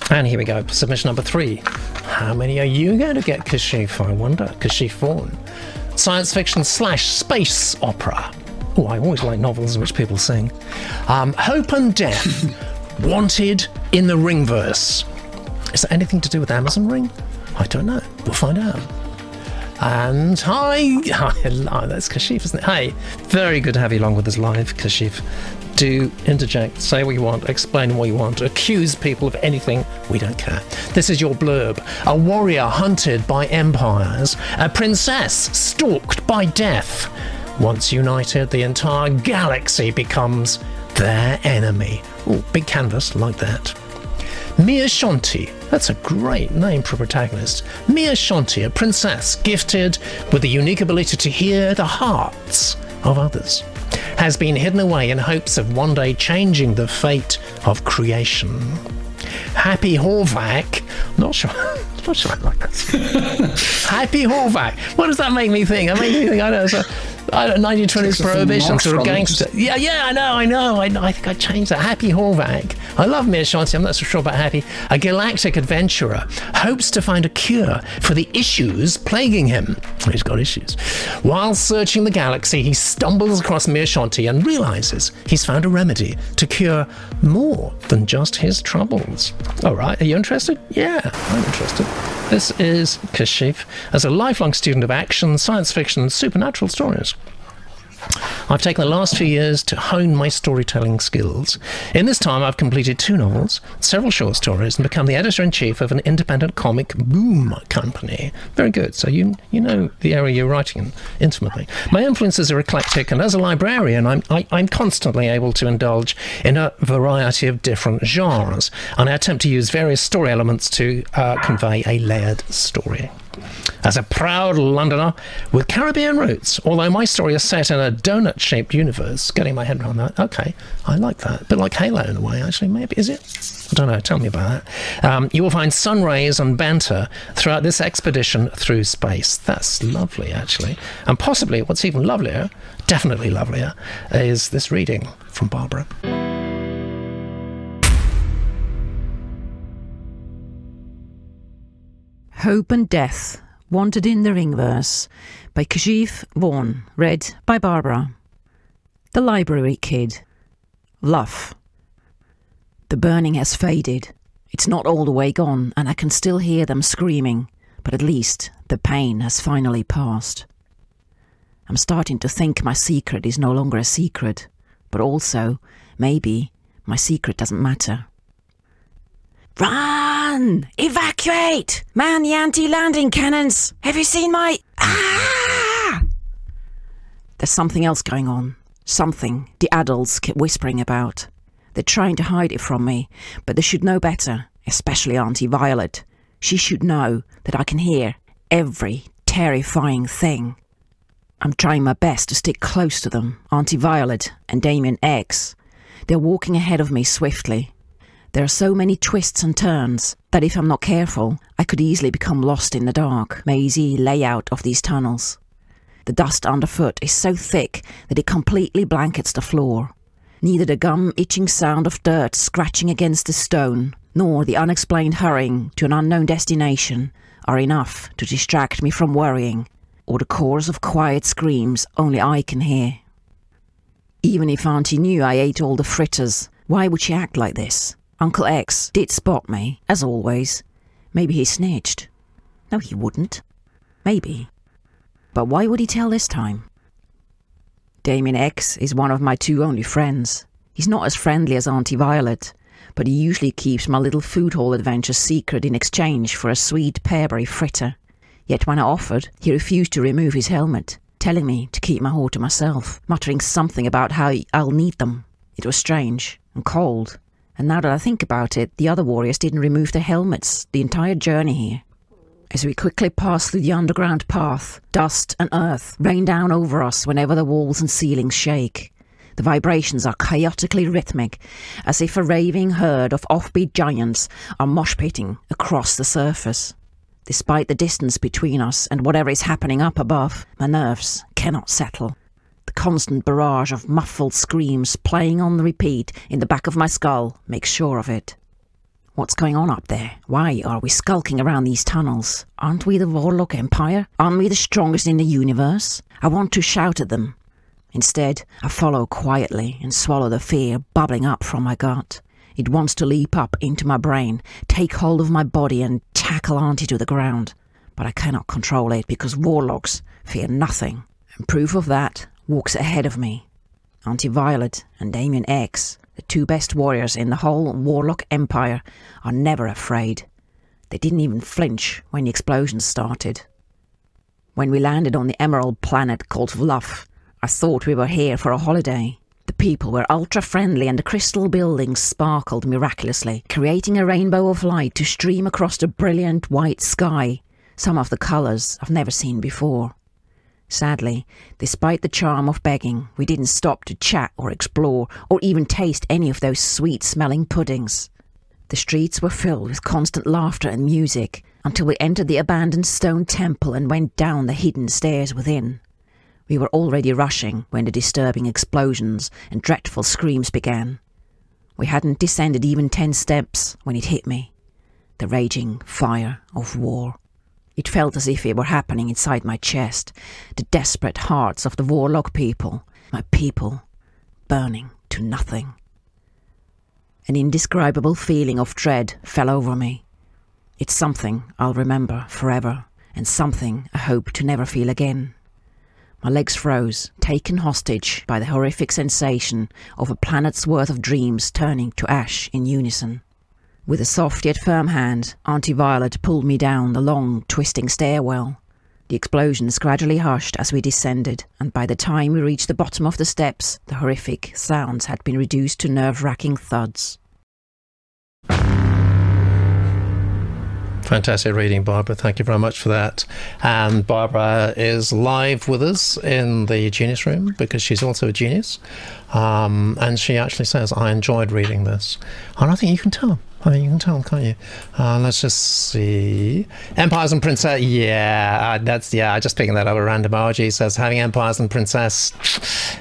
And here we go, submission number 3. How many are you going to get, Kashif, I wonder? Kashif Vaughan. Science fiction / space opera. Oh, I always like novels in which people sing. Hope and Death Wanted in the Ringverse. Is that anything to do with Amazon Ring? I don't know. We'll find out. And hi, that's Kashif, isn't it? Hey, very good to have you along with us live, Kashif. Do interject, say what you want, explain what you want, accuse people of anything, we don't care. This is your blurb. A warrior hunted by empires, a princess stalked by death. Once united, the entire galaxy becomes their enemy. Ooh, big canvas, like that. Mia Shanti, that's a great name for a protagonist. Mia Shanti, a princess gifted with the unique ability to hear the hearts of others, has been hidden away in hopes of one day changing the fate of creation. Happy Horvath, not sure I like that. Happy Horvath, what does that make me think? I know it's a 1920s prohibition, sort of gangster. Yeah, I know. I think I changed that. Happy Horvath. I love Mia Shanti. I'm not so sure about Happy. A galactic adventurer hopes to find a cure for the issues plaguing him. He's got issues. While searching the galaxy, he stumbles across Mia Shanti and realizes he's found a remedy to cure more than just his troubles. All right, are you interested? Yeah, I'm interested. This is Kashif. As a lifelong student of action, science fiction, and supernatural stories, I've taken the last few years to hone my storytelling skills. In this time, I've completed 2 novels, several short stories, and become the editor-in-chief of an independent comic boom company. Very good. So you know the area you're writing in intimately. My influences are eclectic, and as a librarian, I'm constantly able to indulge in a variety of different genres, and I attempt to use various story elements to convey a layered story. as a proud Londoner with Caribbean roots, although my story is set in a donut-shaped universe. Getting my head around that. Okay, I like that. A bit like Halo in a way, actually, maybe. Is it? I don't know. Tell me about that. You will find sun rays and banter throughout this expedition through space. That's lovely, actually. And possibly what's even lovelier, definitely lovelier, is this reading from Barbara. Hope and Death Wanted in the Ringverse by Kashif Vaughan, read by Barbara. The Library Kid. Vluff. The burning has faded. It's not all the way gone, and I can still hear them screaming, but at least the pain has finally passed. I'm starting to think my secret is no longer a secret, but also, maybe, my secret doesn't matter. Run! Evacuate! Man the anti-landing cannons! Have you seen my... Ah! There's something else going on. Something the adults keep whispering about. They're trying to hide it from me, but they should know better, especially Auntie Violet. She should know that I can hear every terrifying thing. I'm trying my best to stick close to them, Auntie Violet and Damien X. They're walking ahead of me swiftly. There are so many twists and turns that if I'm not careful, I could easily become lost in the dark, mazy layout of these tunnels. The dust underfoot is so thick that it completely blankets the floor. Neither the gum-itching sound of dirt scratching against the stone, nor the unexplained hurrying to an unknown destination are enough to distract me from worrying, or the chorus of quiet screams only I can hear. Even if Auntie knew I ate all the fritters, why would she act like this? Uncle X did spot me, as always. Maybe he snitched. No, he wouldn't. Maybe. But why would he tell this time? Damien X is one of my two only friends. He's not as friendly as Auntie Violet, but he usually keeps my little food hall adventure secret in exchange for a sweet pearberry fritter. Yet when I offered, he refused to remove his helmet, telling me to keep my haul to myself, muttering something about how I'll need them. It was strange and cold. And now that I think about it, the other warriors didn't remove their helmets the entire journey here. As we quickly passed through the underground path, dust and earth rain down over us whenever the walls and ceilings shake. The vibrations are chaotically rhythmic, as if a raving herd of offbeat giants are mosh-pitting across the surface. Despite the distance between us and whatever is happening up above, my nerves cannot settle. The constant barrage of muffled screams playing on the repeat in the back of my skull makes sure of it. What's going on up there? Why are we skulking around these tunnels? Aren't we the Warlock Empire? Aren't we the strongest in the universe? I want to shout at them. Instead, I follow quietly and swallow the fear bubbling up from my gut. It wants to leap up into my brain, take hold of my body and tackle Auntie to the ground. But I cannot control it because warlocks fear nothing. And proof of that walks ahead of me. Auntie Violet and Damien X, the two best warriors in the whole Warlock Empire, are never afraid. They didn't even flinch when the explosion started. When we landed on the emerald planet called Vluff, I thought we were here for a holiday. The people were ultra-friendly and the crystal buildings sparkled miraculously, creating a rainbow of light to stream across the brilliant white sky, some of the colours I've never seen before. Sadly, despite the charm of begging, we didn't stop to chat or explore or even taste any of those sweet-smelling puddings. The streets were filled with constant laughter and music until we entered the abandoned stone temple and went down the hidden stairs within. We were already rushing when the disturbing explosions and dreadful screams began. We hadn't descended even 10 steps when it hit me. The raging fire of war. It felt as if it were happening inside my chest, the desperate hearts of the warlock people, my people, burning to nothing. An indescribable feeling of dread fell over me. It's something I'll remember forever, and something I hope to never feel again. My legs froze, taken hostage by the horrific sensation of a planet's worth of dreams turning to ash in unison. With a soft yet firm hand, Auntie Violet pulled me down the long, twisting stairwell. The explosions gradually hushed as we descended, and by the time we reached the bottom of the steps, the horrific sounds had been reduced to nerve-wracking thuds. Fantastic reading, Barbara. Thank you very much for that. And Barbara is live with us in the Genius Room because she's also a genius. And she actually says, I enjoyed reading this. And I think you can tell. I mean, you can tell, can't you? Let's just see. Empires and Princess. Yeah, that's, yeah, I just picking that up. A random emoji says, having Empires and Princess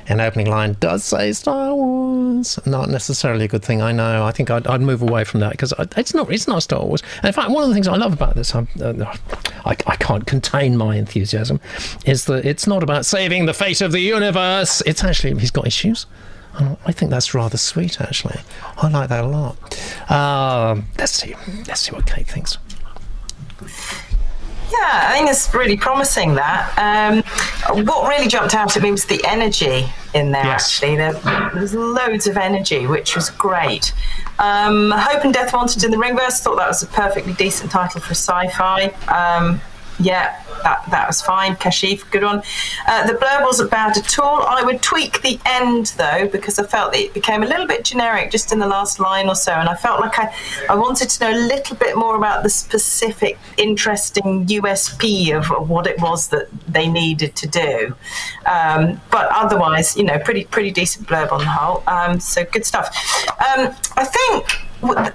in opening line does say Star Wars. Not necessarily a good thing, I know. I think I'd move away from that because it's not Star Wars. And in fact, one of the things I love about this, I can't contain my enthusiasm, is that it's not about saving the fate of the universe. It's actually, he's got issues. I think that's rather sweet, actually. I like that a lot. Let's see what Kate thinks. Yeah, I think it's really promising, that. What really jumped out at me was the energy in there, yes. Actually. There's loads of energy, which was great. Hope and Death Wanted in the Ringverse, thought that was a perfectly decent title for sci-fi. Yeah, that was fine. Kashif, good one. The blurb wasn't bad at all. I would tweak the end, though, because I felt that it became a little bit generic just in the last line or so, and I felt like I wanted to know a little bit more about the specific interesting USP of what it was that they needed to do. But otherwise, pretty decent blurb on the whole. So good stuff. I think, as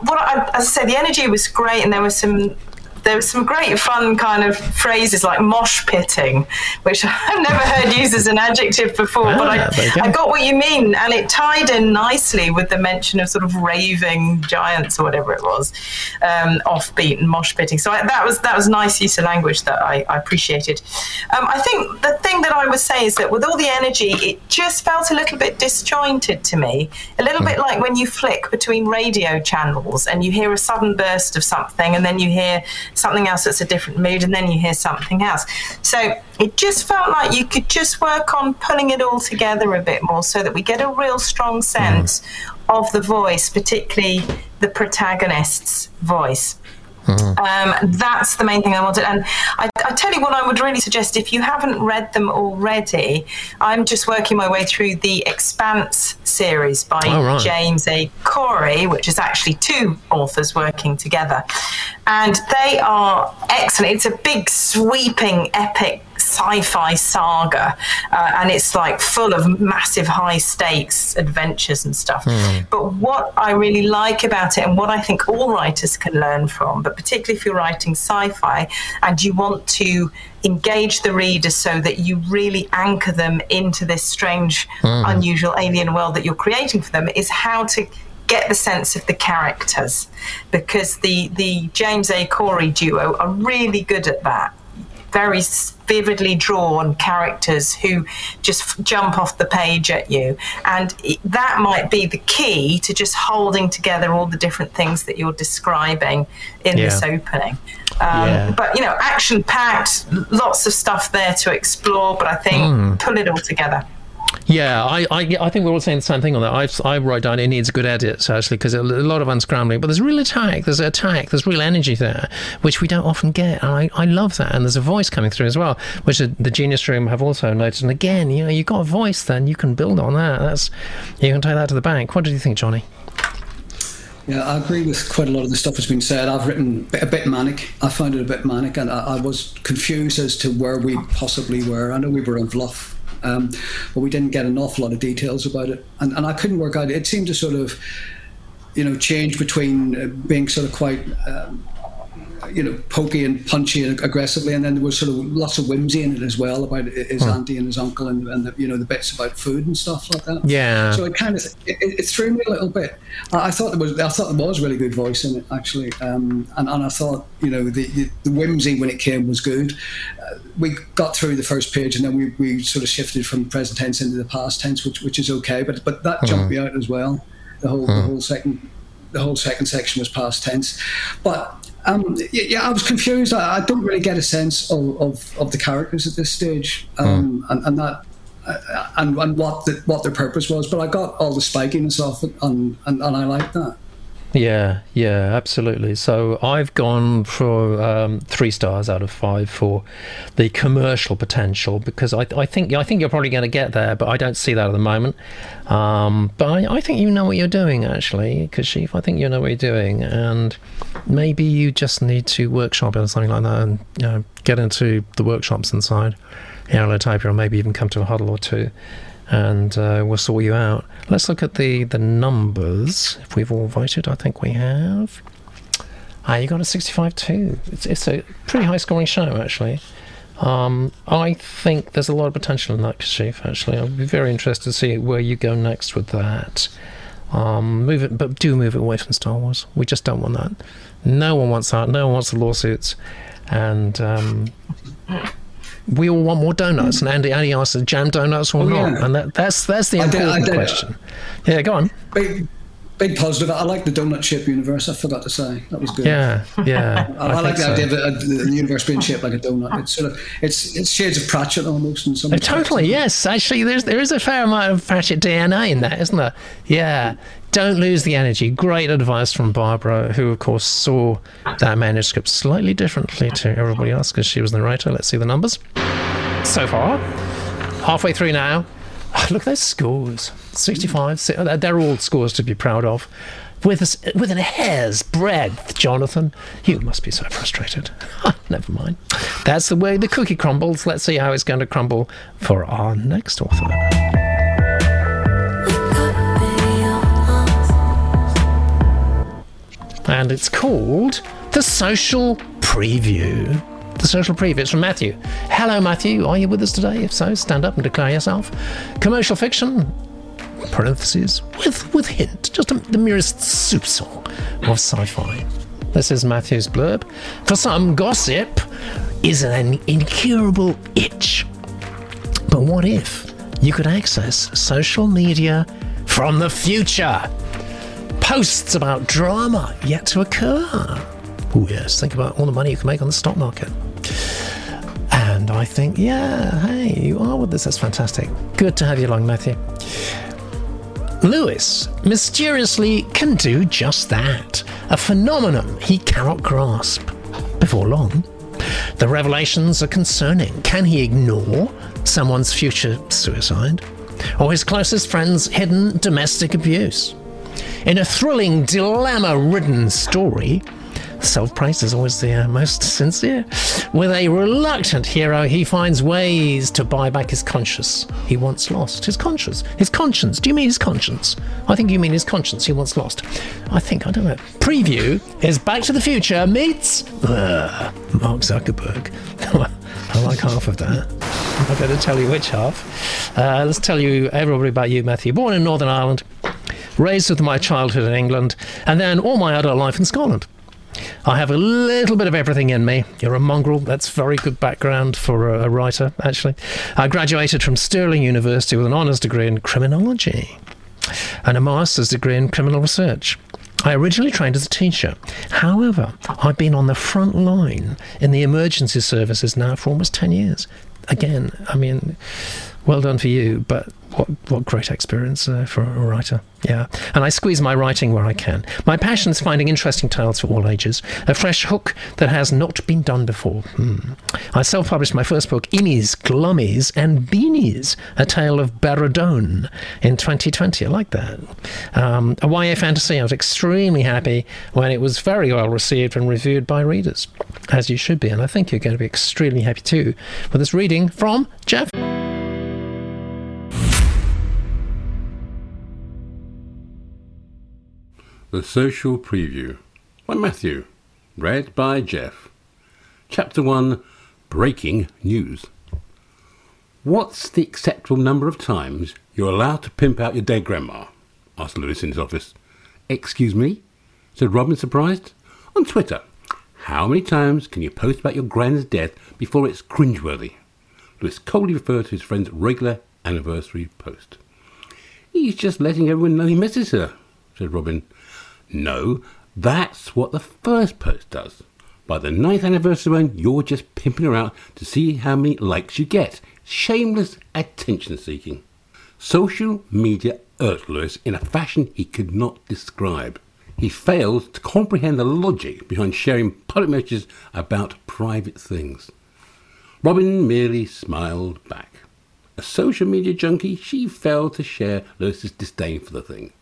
I say, the energy was great, and there was some great fun kind of phrases like mosh pitting, which I've never heard used as an adjective before, but I got what you mean, and it tied in nicely with the mention of sort of raving giants or whatever it was, offbeat and mosh pitting. So that was nice use of language that I appreciated. I think the thing that I would say is that with all the energy, it just felt a little bit disjointed to me, a little bit like when you flick between radio channels and you hear a sudden burst of something, and then you hear something else that's a different mood, and then you hear something else. So it just felt like you could just work on pulling it all together a bit more so that we get a real strong sense of the voice, particularly the protagonist's voice. That's the main thing I wanted. And I tell you what I would really suggest, if you haven't read them already, I'm just working my way through the Expanse series by James A. Corey, which is actually two authors working together. And they are excellent. It's a big, sweeping, epic sci-fi saga, and it's like full of massive high stakes adventures and stuff. But what I really like about it, and what I think all writers can learn from, but particularly if you're writing sci-fi and you want to engage the reader so that you really anchor them into this strange, unusual alien world that you're creating for them, is how to get the sense of the characters, because the James A. Corey duo are really good at that. Very vividly drawn characters who just jump off the page at you. And that might be the key to just holding together all the different things that you're describing in this opening. But, action-packed, lots of stuff there to explore, but I think pull it all together. Yeah, I think we're all saying the same thing on that. I wrote down it needs a good edit, actually, because a lot of unscrambling. But there's real attack, there's real energy there, which we don't often get. And I love that. And there's a voice coming through as well, which the Genius Room have also noticed. And again, you've got a voice then, you can build on that. You can take that to the bank. What did you think, Johnny? Yeah, I agree with quite a lot of the stuff that's been said. I've written a bit manic. I found it a bit manic, and I was confused as to where we possibly were. I know we were on Vluff. But we didn't get an awful lot of details about it, and I couldn't work out. It seemed to sort of, change between being sort of quite, pokey and punchy and aggressively, and then there was sort of lots of whimsy in it as well about his auntie and his uncle and the bits about food and stuff like that. Yeah. So it kind of it threw me a little bit. I thought there was really good voice in it, actually, and I thought the whimsy when it came was good. We got through the first page, and then we sort of shifted from present tense into the past tense, which is okay, but that jumped me out as well. The whole second section was past tense, but. I was confused. I don't really get a sense of the characters at this stage, and what their purpose was. But I got all the spikiness off it, and I liked that. Yeah, absolutely. So I've gone for 3 stars out of 5 for the commercial potential, because I think you're probably going to get there, but I don't see that at the moment. But I think you know what you're doing, actually, Kashif. I think you know what you're doing, and maybe you just need to workshop it or something like that, and get into the workshops inside Aerotype, or maybe even come to a huddle or two, and we'll sort you out. Let's look at the numbers. If we've all voted, I think we have. You got a 65 too. It's a pretty high scoring show, actually. I think there's a lot of potential in that, Kashif, actually. I'll be very interested to see where you go next with that. Move it, but do move it away from Star Wars. We just don't want that. No one wants that. No one wants the lawsuits. And we all want more donuts, and Andy asked, jam donuts or not? Yeah. And that's the important question. Yeah, go on. Big positive. I like the donut shaped universe. I forgot to say that was good. Yeah. I like the idea of the universe being shaped like a donut. It's sort of it's shades of Pratchett almost in some. Totally, yes. Actually, there is a fair amount of Pratchett DNA in that, isn't there? Yeah. Don't lose the energy. Great advice from Barbara, who, of course, saw that manuscript slightly differently to everybody else because she was the writer. Let's see the numbers. So far, halfway through now. Look at those scores. 65. They're all scores to be proud of. Within a hair's breadth, Jonathan. You must be so frustrated. Never mind. That's the way the cookie crumbles. Let's see how it's going to crumble for our next author. And it's called The Social Preview. The Social Preview. It's from Matthew. Hello, Matthew. Are you with us today? If so, stand up and declare yourself. Commercial fiction, parentheses, with hint, just the merest soupçon of sci-fi. This is Matthew's blurb. For some, gossip is an incurable itch. But what if you could access social media from the future? Posts about drama yet to occur. Oh yes, think about all the money you can make on the stock market. And I think, you are with us. That's fantastic. Good to have you along, Matthew. Lewis mysteriously can do just that. A phenomenon he cannot grasp. Before long, the revelations are concerning. Can he ignore someone's future suicide? Or his closest friend's hidden domestic abuse? In a thrilling, dilemma-ridden story, self-praise is always the most sincere, with a reluctant hero, he finds ways to buy back his conscience. He once lost his conscience. His conscience. Do you mean his conscience? I think you mean his conscience he once lost. I don't know. Preview is Back to the Future meets Mark Zuckerberg. I like half of that. I'm not going to tell you which half. Let's tell you everybody about you, Matthew. Born in Northern Ireland, raised with my childhood in England, and then all my adult life in Scotland. I have a little bit of everything in me. You're a mongrel. That's very good background for a writer, actually. I graduated from Stirling University with an honours degree in criminology and a master's degree in criminal research. I originally trained as a teacher. However, I've been on the front line in the emergency services now for almost 10 years. Again, I mean, well done for you, but what great experience for a writer. Yeah. And I squeeze my writing where I can. My passion is finding interesting tales for all ages. A fresh hook that has not been done before. I self-published my first book, Innies, Glummies and Beanies, A Tale of Barradone, in 2020. I like that. A YA fantasy. I was extremely happy when it was very well received and reviewed by readers, as you should be. And I think you're going to be extremely happy too with this reading from Jeff. The Social Preview by Matthew, read by Jeff. Chapter 1, Breaking News. What's the acceptable number of times you're allowed to pimp out your dead grandma? Asked Lewis in his office. Excuse me? Said Robin, surprised. On Twitter, how many times can you post about your grand's death before it's cringeworthy? Lewis coldly referred to his friend's regular anniversary post. He's just letting everyone know he misses her, said Robin. No, that's what the first post does. By the 9th anniversary one, you're just pimping her out to see how many likes you get. Shameless attention-seeking. Social media irked Lewis in a fashion he could not describe. he fails to comprehend the logic behind sharing public messages about private things. Robin merely smiled back. A social media junkie, she failed to share Lewis's disdain for the thing.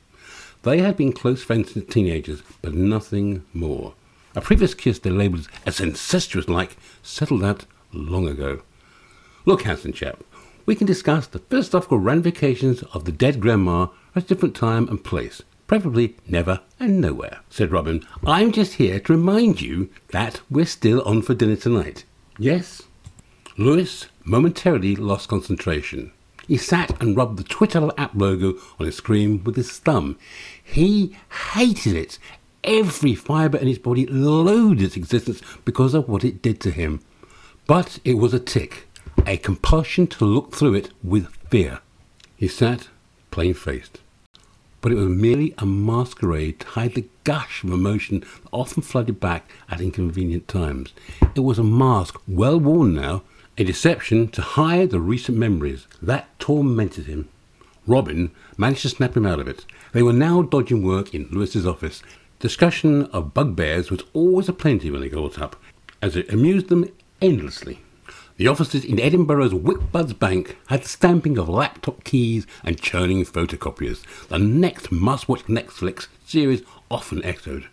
They had been close friends since teenagers, but nothing more. A previous kiss they labelled as incestuous-like settled out long ago. Look, handsome chap, we can discuss the philosophical ramifications of the dead grandma at a different time and place, preferably never and nowhere, said Robin. I'm just here to remind you that we're still on for dinner tonight. Yes? Lewis momentarily lost concentration. He sat and rubbed the Twitter app logo on his screen with his thumb. He hated it. Every fibre in his body loathed its existence because of what it did to him. But it was a tick, a compulsion to look through it with fear. He sat plain-faced. But it was merely a masquerade to hide the gush of emotion that often flooded back at inconvenient times. It was a mask, well worn now, a deception to hide the recent memories that tormented him. Robin managed to snap him out of it. They were now dodging work in Lewis's office. Discussion of bugbears was always aplenty when they got up, as it amused them endlessly. The offices in Edinburgh's Whitbud's Bank had the stamping of laptop keys and churning photocopiers. The next must-watch Netflix series often echoed.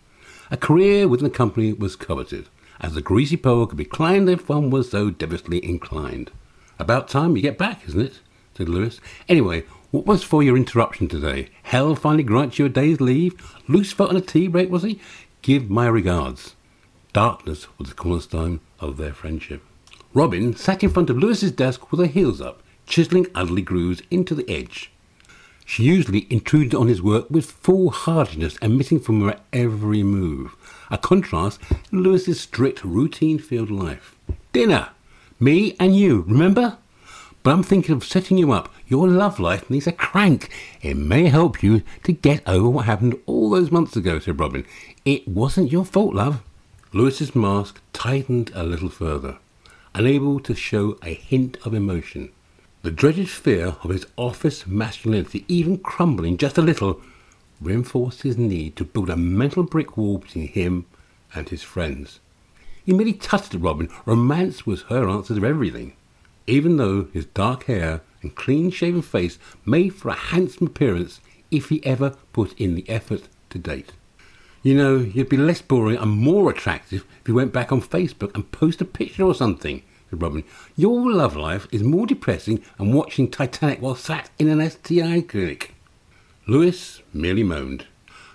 A career within the company was coveted, as the greasy pole could be climbed if one was so deviously inclined. About time you get back, isn't it? Said Lewis. Anyway, what was for your interruption today? Hell finally grants you a day's leave? Lucifer on a tea break, was he? Give my regards. Darkness was the cornerstone of their friendship. Robin sat in front of Lewis's desk with her heels up, chiselling ugly grooves into the edge. She usually intruded on his work with foolhardiness emitting from her every move. A contrast to Lewis's strict routine field life. Dinner! Me and you, remember? But I'm thinking of setting you up. Your love life needs a crank. It may help you to get over what happened all those months ago, said Robin. It wasn't your fault, love. Lewis's mask tightened a little further, unable to show a hint of emotion. The dreaded fear of his office masculinity, even crumbling just a little, reinforced his need to build a mental brick wall between him and his friends. He merely touched at Robin. Romance was her answer to everything, even though his dark hair and clean-shaven face made for a handsome appearance if he ever put in the effort to date. You know, you'd be less boring and more attractive if you went back on Facebook and posted a picture or something, said Robin. Your love life is more depressing than watching Titanic while sat in an STI clinic. Lewis merely moaned.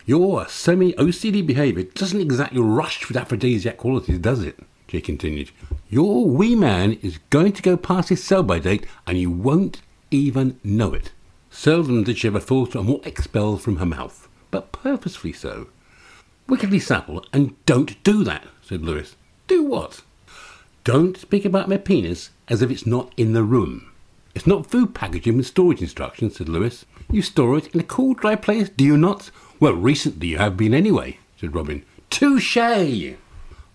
Your semi-OCD behaviour doesn't exactly rush with aphrodisiac qualities, does it? She continued. Your wee man is going to go past his sell-by date and you won't even know it. Seldom did she ever falter on what expelled from her mouth, but purposefully so. Wickedly supple, and don't do that, said Lewis. Do what? Don't speak about my penis as if it's not in the room. It's not food packaging with storage instructions, said Lewis. You store it in a cool, dry place, do you not? Well, recently you have been anyway, said Robin. Touché!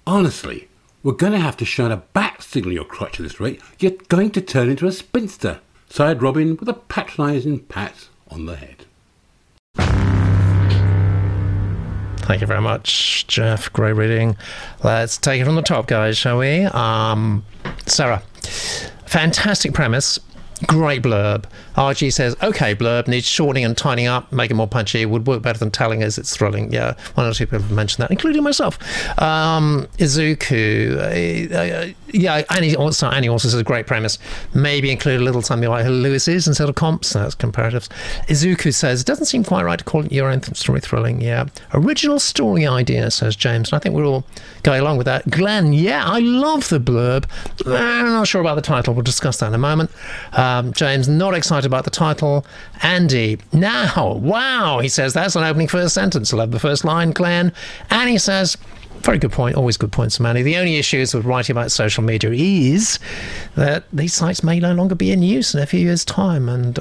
Honestly, we're going to have to shine a bat signal your crotch at this rate. You're going to turn into a spinster, sighed Robin with a patronising pat on the head. Thank you very much, Jeff. Great reading. Let's take it from the top, guys, shall we? Sarah, fantastic premise. Great blurb. RG says, okay, blurb needs shortening and tidying up, make it more punchy. Would work better than telling us it's thrilling. Yeah, one or two people have mentioned that, including myself. Izuku. Yeah, Annie also says a great premise. Maybe include a little something like who Lewis is instead of comps. That's comparatives. Izuku says, it doesn't seem quite right to call it your own story thrilling. Yeah. Original story idea, says James. And I think we're all going along with that. Glenn, yeah, I love the blurb. I'm not sure about the title. We'll discuss that in a moment. James, not excited about the title. Andy, now, wow, he says, that's an opening first sentence. I love the first line, Glenn. Annie says, very good point, always good points, Manny. The only issues with writing about social media is that these sites may no longer be in use in a few years' time. And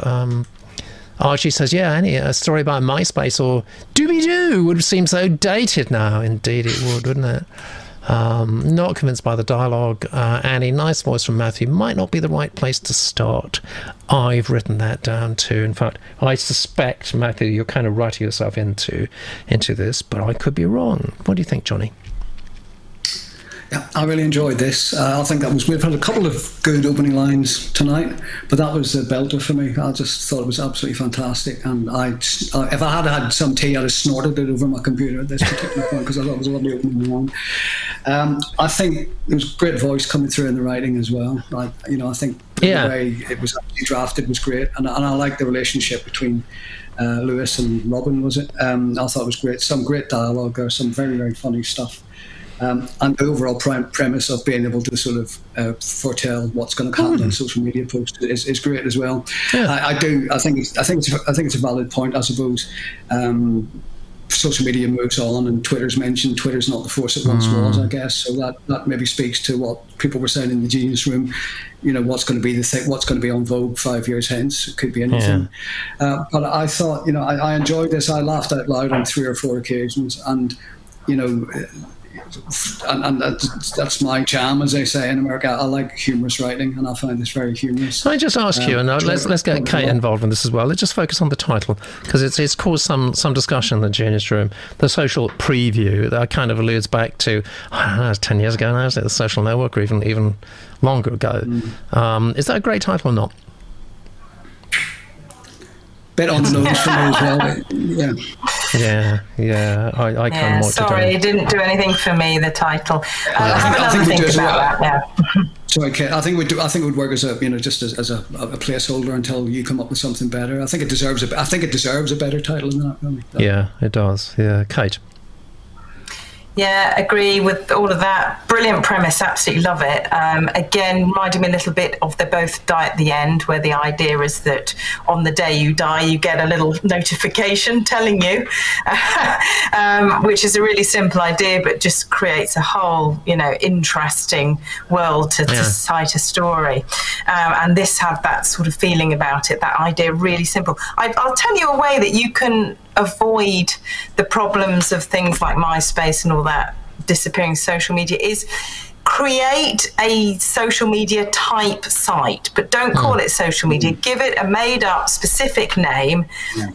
Archie says, yeah, Annie, a story about MySpace or Doobie-Doo would seem so dated now. Indeed it would, wouldn't it? Not convinced by the dialogue, and a nice voice from Matthew might not be the right place to start. I've written that down too. In fact, I suspect, Matthew, you're kind of writing yourself into this, but I could be wrong. What do you think, Johnny? Yeah, I really enjoyed this. I think that was, we've had a couple of good opening lines tonight, but that was a belter for me. I just thought it was absolutely fantastic, and I if I had had some tea, I'd have snorted it over my computer at this particular point, because I thought it was a lovely opening line. I think there was great voice coming through in the writing as well. I think the way it was drafted was great, and I like the relationship between Lewis and Robin, was it? I thought it was great. Some great dialogue there, some very, very funny stuff. And the overall premise of being able to sort of foretell what's going to happen on social media posts is great as well. Yeah. I think it's a valid point, I suppose. Social media moves on, and Twitter's mentioned. Twitter's not the force it once was, I guess. So that maybe speaks to what people were saying in the Genius Room. You know, what's going to be the thing? What's going to be on vogue 5 years hence? It could be anything. Yeah. But I thought, I enjoyed this. I laughed out loud on 3 or 4 occasions, and And that's my jam, as they say in America. I like humorous writing, and I find this very humorous. Can I just ask you, and let's get Kate involved in this as well. Let's just focus on the title, because it's caused some discussion in the Genius Room. The Social Preview, that kind of alludes back to, I don't know, 10 years ago now, isn't it? The Social Network, or even longer ago. Is that a great title or not? Bit on the nose for me as well. Yeah. I can't watch it. Sorry, it didn't do anything for me, the title. I think about that now. Sorry, Kate. I think it would work as a, just as a placeholder until you come up with something better. I think it deserves a better title than that, really. Yeah, it does. Yeah, Kate. Yeah, agree with all of that. Brilliant premise, absolutely love it. Again, reminded me a little bit of They Both Die at the End, where the idea is that on the day you die, you get a little notification telling you, which is a really simple idea, but just creates a whole, interesting world to cite a story. And this had that sort of feeling about it, that idea, really simple. I'll tell you a way that you can avoid the problems of things like MySpace and all that disappearing social media is create a social media type site, but don't call it social media. Give it a made up specific name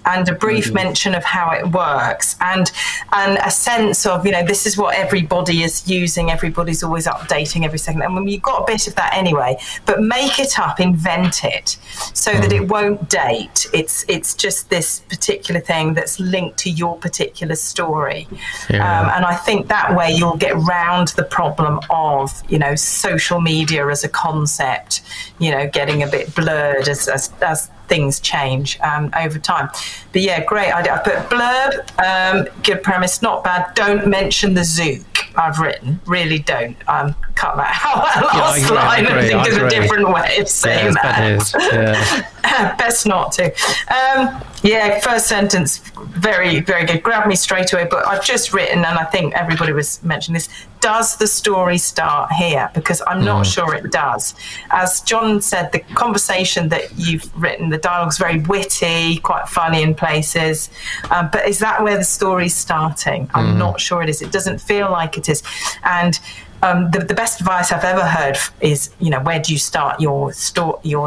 and a brief mention of how it works, and a sense of, this is what everybody is using. Everybody's always updating every second. And when you've got a bit of that anyway, but make it up, invent it so that it won't date. It's just this particular thing that's linked to your particular story. Yeah. And I think that way you'll get round the problem of social media as a concept, getting a bit blurred as things change over time. But yeah, great idea. But blurb, good premise, not bad. Don't mention the Zook. I've written, really don't. Cut that out last line and think of a different way of saying that. Yeah. Best not to. First sentence, very, very good. Grabbed me straight away, but I've just written, and I think everybody was mentioning this, does the story start here? Because I'm not sure it does. As John said, the conversation that you've written, the dialogue's very witty, quite funny in places, but is that where the story's starting? I'm not sure it is. It doesn't feel like it is. And the best advice I've ever heard is, where do you start your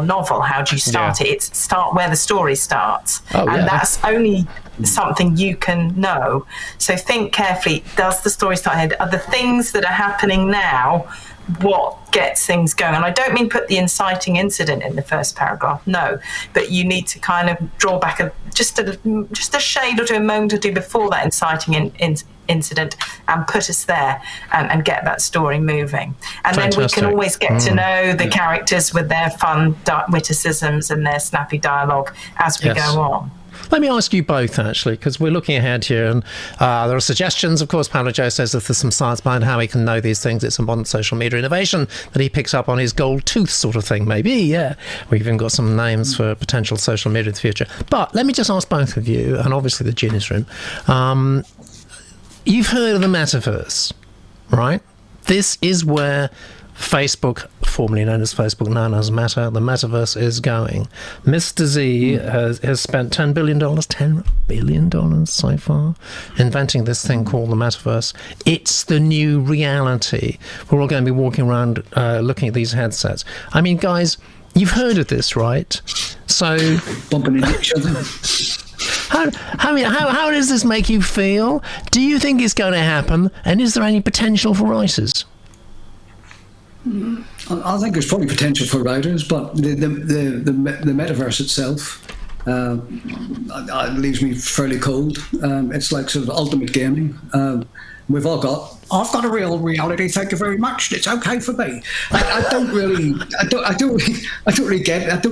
novel? How do you start it? It's start where the story starts. That's only something you can know. So think carefully, does the story start here? Are the things that are happening now what gets things going? And I don't mean put the inciting incident in the first paragraph, no, but you need to kind of draw back just a shade or two, a moment or two before that inciting incident, and put us there and get that story moving. And fantastic. Then we can always get to know the characters with their fun witticisms and their snappy dialogue as we go on. Let me ask you both, actually, because we're looking ahead here, and there are suggestions. Of course, Pablo Joe says that there's some science behind how he can know these things. It's a modern social media innovation that he picks up on, his gold tooth sort of thing, maybe, We've even got some names for potential social media in the future. But let me just ask both of you, and obviously the Genius Room, you've heard of the Metaverse, right? This is where Facebook formerly known as Facebook, Nana's Matter, the Metaverse is going. Mr. Z has spent $10 billion so far inventing this thing called the Metaverse. It's the new reality. We're all going to be walking around looking at these headsets. I mean, guys, you've heard of this, right? So... bumping into each other. How does this make you feel? Do you think it's going to happen? And is there any potential for writers? I think there's probably potential for writers, but the metaverse itself leaves me fairly cold. It's like sort of ultimate gaming. We've all got, I've got a real reality, thank you very much, it's okay for me. I don't really get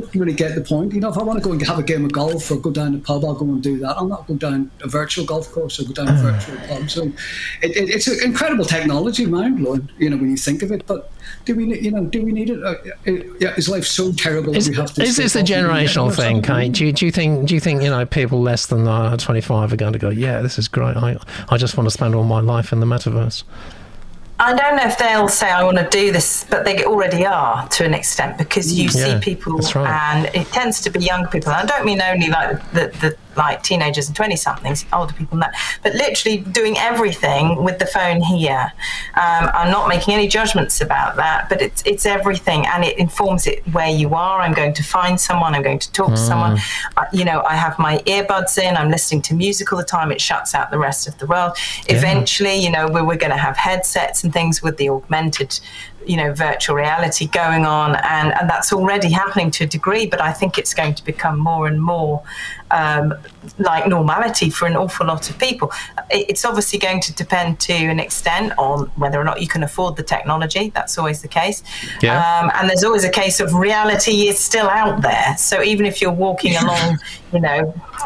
the point. You know, if I want to go and have a game of golf or go down the pub, I'll go and do that. I'll not go down a virtual golf course or go down a virtual pub. So it's an incredible technology, mind-blowing, you know, when you think of it, but do we need it? Yeah, is life so terrible that we have to... Is this a generational thing, Kate? Do you think, you know, people less than 25 are going to go, yeah, this is great, I just want to spend all my life in the metaverse? I don't know if they'll say I want to do this, but they already are to an extent, because you see people, right. And it tends to be young people. And I don't mean only like the like teenagers and 20-somethings, older people and that, but literally doing everything with the phone here. I'm not making any judgments about that, but it's everything, and it informs it where you are. I'm going to find someone, I'm going to talk to someone. I have my earbuds in, I'm listening to music all the time, it shuts out the rest of the world. Eventually, we're going to have headsets and things with the augmented virtual reality going on, and that's already happening to a degree, but I think it's going to become more and more like normality for an awful lot of people. It's obviously going to depend to an extent on whether or not you can afford the technology. That's always the case. And there's always a case of reality is still out there, so even if you're walking along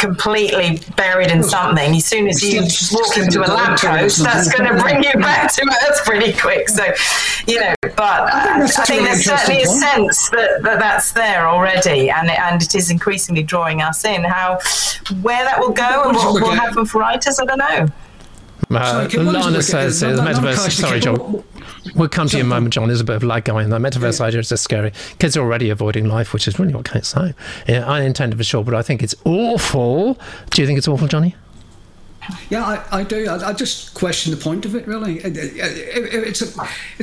completely buried in something, as soon as you walk into a lamppost, that's going to bring you back to earth pretty quick. So but I think there's certainly a sense that that's there already, and it is increasingly drawing us in. Where that will go and what will happen for writers, I don't know. Lana says, the metaverse, sorry, John. We'll come to you in a moment, John. There's a bit of lag going. The metaverse idea is just scary. Kids are already avoiding life, which is really what Kate's saying. Yeah, I intend it for sure, but I think it's awful. Do you think it's awful, Johnny? Yeah, I do. I just question the point of it, really. It's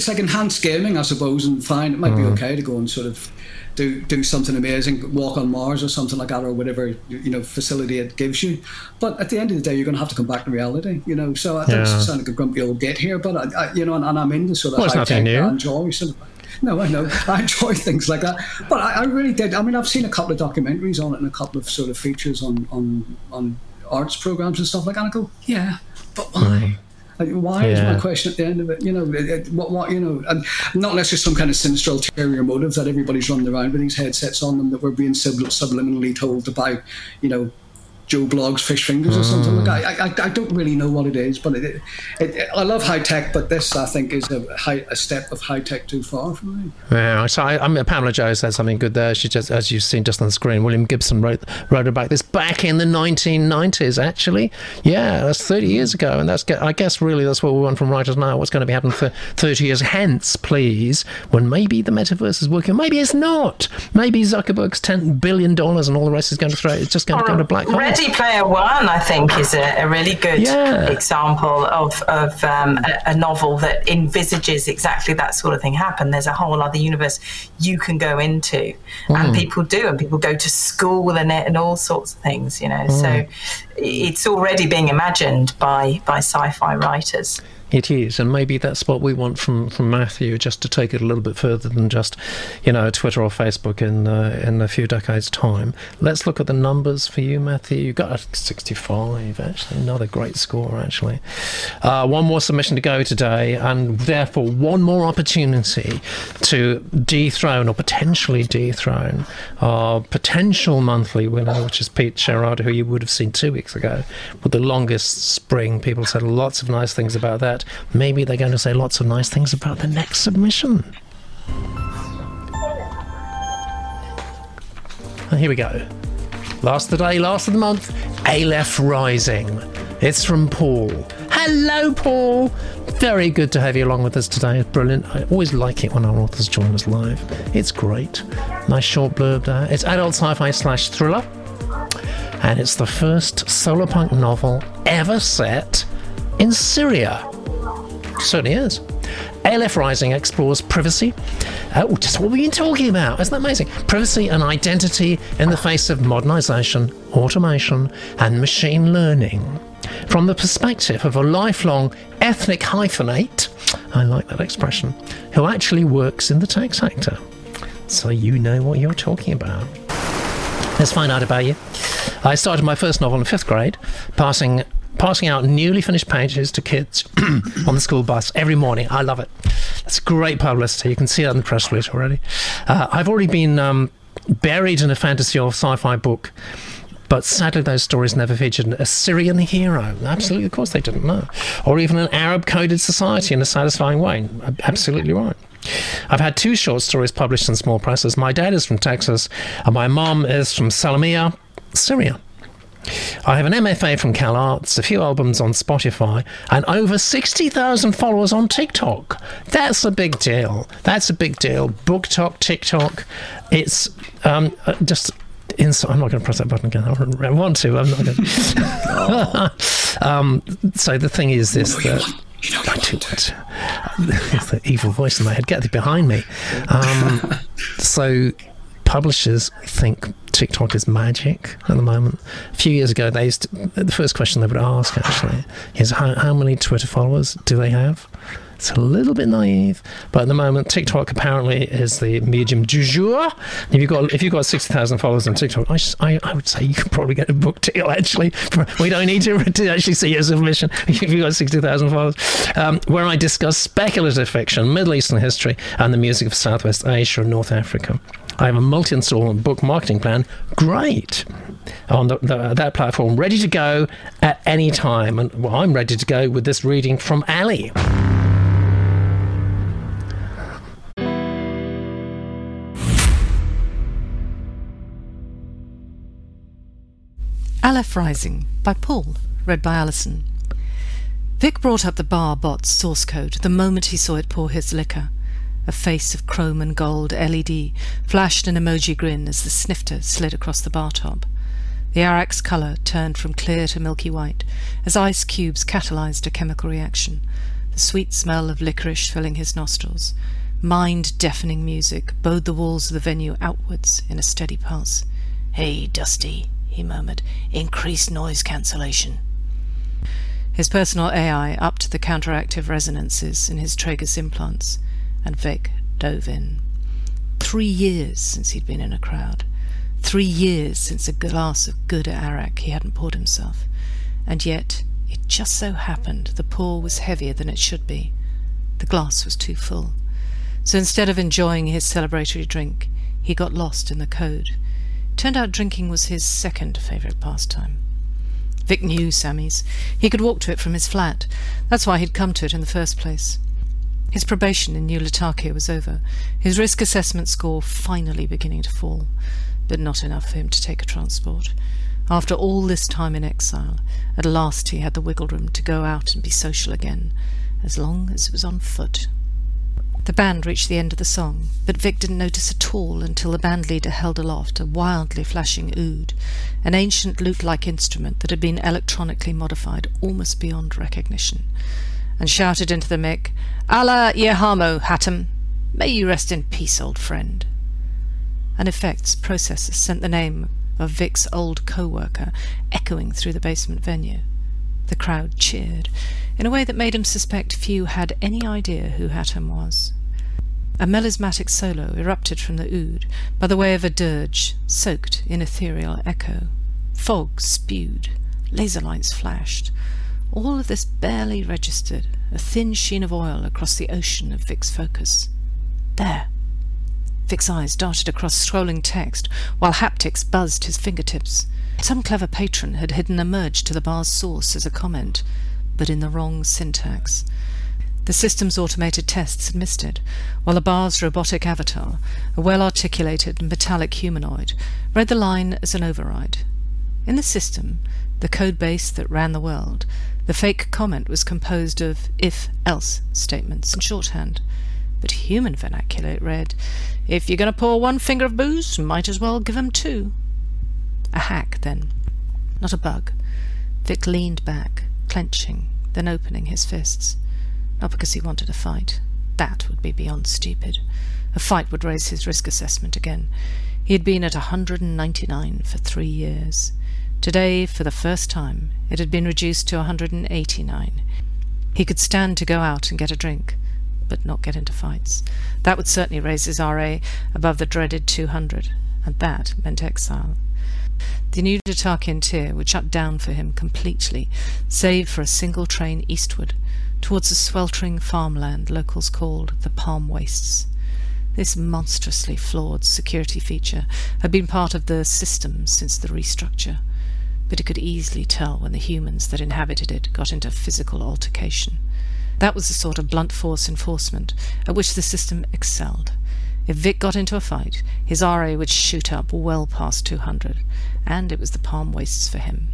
like enhanced gaming, I suppose, and fine, it might be okay to go and sort of do something amazing, walk on Mars or something like that, or whatever facility it gives you. But at the end of the day, you're going to have to come back to reality. So I don't sound like a grumpy old git here, but I I'm in the sort of high-tech that I enjoy. No, I know. I enjoy things like that. But I really did. I mean, I've seen a couple of documentaries on it and a couple of sort of features on arts programs and stuff like that. And I go, yeah, but why? Why is my question at the end of it? And not unless there's some kind of sinister ulterior motive that everybody's running around with these headsets on them, that we're being subliminally told to buy, Joe Blogg's fish fingers or something like that. I don't really know what it is, but I love high tech, but this I think is a step of high tech too far for me. Yeah, so Pamela Jo said something good there. She just, as you've seen just on the screen, William Gibson wrote about this back in the 1990s. Actually, that's 30 years ago, and that's, I guess, really that's what we want from writers now. What's going to be happening for 30 years hence, please, when maybe the metaverse is working, maybe it's not. Maybe Zuckerberg's $10 billion and all the rest is going to throw. It's just going to go to black hole. Ready Player One, I think, is a really good example of a novel that envisages exactly that sort of thing happen. There's a whole other universe you can go into, and people do, and people go to school in it, and all sorts of things, So it's already being imagined by sci-fi writers. It is, and maybe that's what we want from Matthew, just to take it a little bit further than just, Twitter or Facebook in a few decades' time. Let's look at the numbers for you, Matthew. You got a 65, actually, another great score, actually. One more submission to go today, and therefore one more opportunity to dethrone or potentially dethrone our potential monthly winner, which is Pete Sherrard, who you would have seen 2 weeks ago with The Longest Spring. People said lots of nice things about that. Maybe they're going to say lots of nice things about the next submission. And here we go. Last of the day, last of the month, Aleph Rising. It's from Paul. Hello, Paul. Very good to have you along with us today. It's brilliant. I always like it when our authors join us live. It's great. Nice short blurb there. It's adult sci-fi / thriller. And it's the first solar punk novel ever set in Syria. It certainly is. ALF Rising explores privacy. Oh, just what we've been talking about. Isn't that amazing? Privacy and identity in the face of modernization, automation, and machine learning. From the perspective of a lifelong ethnic hyphenate, I like that expression, who actually works in the tech sector. So you know what you're talking about. Let's find out about you. I started my first novel in 5th grade, passing out newly finished pages to kids on the school bus every morning. I love it. That's great publicity. You can see that in the press release already. I've already been buried in a fantasy or sci-fi book, but sadly those stories never featured an Assyrian hero. Absolutely, of course they didn't, know. Or even an Arab-coded society in a satisfying way. Absolutely right. I've had 2 short stories published in small presses. My dad is from Texas, and my mom is from Salamiyah, Syria. I have an MFA from Cal Arts, a few albums on Spotify, and over 60,000 followers on TikTok. That's a big deal. That's a big deal. BookTok, TikTok. It's just... I'm not going to press that button again. I want to. I'm not going to. So the thing is this... The evil voice in my head. Get behind me. So publishers think TikTok is magic at the moment. A few years ago, they used to, the first question they would ask actually is how many Twitter followers do they have? It's a little bit naive, but at the moment TikTok apparently is the medium du jour. If you've got 60,000 followers on TikTok, I would say you could probably get a book deal. Actually, we don't need to actually see your submission if you've got 60,000 followers. Where I discuss speculative fiction, Middle Eastern history, and the music of Southwest Asia and North Africa. I have a multi-installment book marketing plan. Great. On that platform, ready to go at any time, and well, I'm ready to go with this reading from Ali. ALF Rising by Paul, read by Alison. Vic brought up the bar bot's source code the moment he saw it pour his liquor. A face of chrome and gold LED flashed an emoji grin as the snifter slid across the bar top. The Arax colour turned from clear to milky white as ice cubes catalysed a chemical reaction, the sweet smell of licorice filling his nostrils. Mind-deafening music bowed the walls of the venue outwards in a steady pulse. "Hey, Dusty," he murmured. "Increased noise cancellation." His personal AI upped the counteractive resonances in his tragus implants, and Vic dove in. 3 years since he'd been in a crowd. 3 years since a glass of good arak he hadn't poured himself. And yet, it just so happened the pour was heavier than it should be. The glass was too full. So instead of enjoying his celebratory drink, he got lost in the code. Turned out drinking was his second favourite pastime. Vic knew Sammy's. He could walk to it from his flat. That's why he'd come to it in the first place. His probation in New Lutarchia was over, his risk assessment score finally beginning to fall, but not enough for him to take a transport. After all this time in exile, at last he had the wiggle room to go out and be social again, as long as it was on foot. The band reached the end of the song, but Vic didn't notice at all until the bandleader held aloft a wildly flashing oud, an ancient lute-like instrument that had been electronically modified almost beyond recognition, and shouted into the mic, "Allah Yerhamo, Hatem! May you rest in peace, old friend!" An effects processor sent the name of Vic's old co-worker echoing through the basement venue. The crowd cheered, in a way that made him suspect few had any idea who Hatem was. A melismatic solo erupted from the oud, by the way of a dirge, soaked in ethereal echo. Fog spewed, laser lights flashed. All of this barely registered, a thin sheen of oil across the ocean of Vic's focus. "There." Vic's eyes darted across scrolling text, while haptics buzzed his fingertips. Some clever patron had hidden a merge to the bar's source as a comment, but in the wrong syntax. The system's automated tests had missed it, while the bar's robotic avatar, a well-articulated metallic humanoid, read the line as an override. In the system, the code base that ran the world, The fake comment was composed of if-else statements in shorthand, but human vernacular it read, "If you're going to pour one finger of booze, might as well give 'em two." A hack, then. Not a bug. Vic leaned back, clenching, then opening his fists. Not because he wanted a fight. That would be beyond stupid. A fight would raise his risk assessment again. He had been at 199 for 3 years. Today, for the first time, it had been reduced to 189. He could stand to go out and get a drink, but not get into fights. That would certainly raise his RA above the dreaded 200, and that meant exile. The new Datarkian tier would shut down for him completely, save for a single train eastward, towards the sweltering farmland locals called the Palm Wastes. This monstrously flawed security feature had been part of the system since the restructure, but it could easily tell when the humans that inhabited it got into physical altercation. That was the sort of blunt force enforcement at which the system excelled. If Vic got into a fight, his RA would shoot up well past 200, and it was the Palm Wastes for him.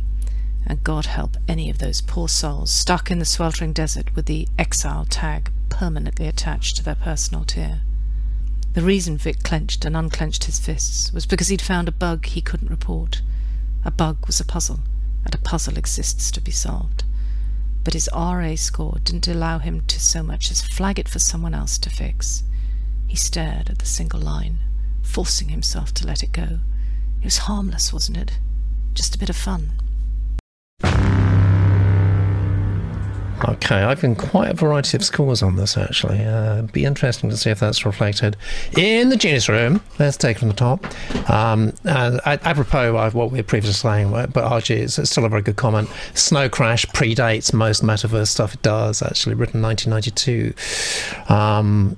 And God help any of those poor souls stuck in the sweltering desert with the exile tag permanently attached to their personal tier. The reason Vic clenched and unclenched his fists was because he'd found a bug he couldn't report. A bug was a puzzle, and a puzzle exists to be solved. But his RA score didn't allow him to so much as flag it for someone else to fix. He stared at the single line, forcing himself to let it go. It was harmless, wasn't it? Just a bit of fun. Okay, I've given quite a variety of scores on this, actually. It'd be interesting to see if that's reflected in the Genius Room. Let's take it from the top. Apropos of what we were previously saying, but RG, it's still a very good comment. Snow Crash predates most Metaverse stuff. It does, actually, written 1992. And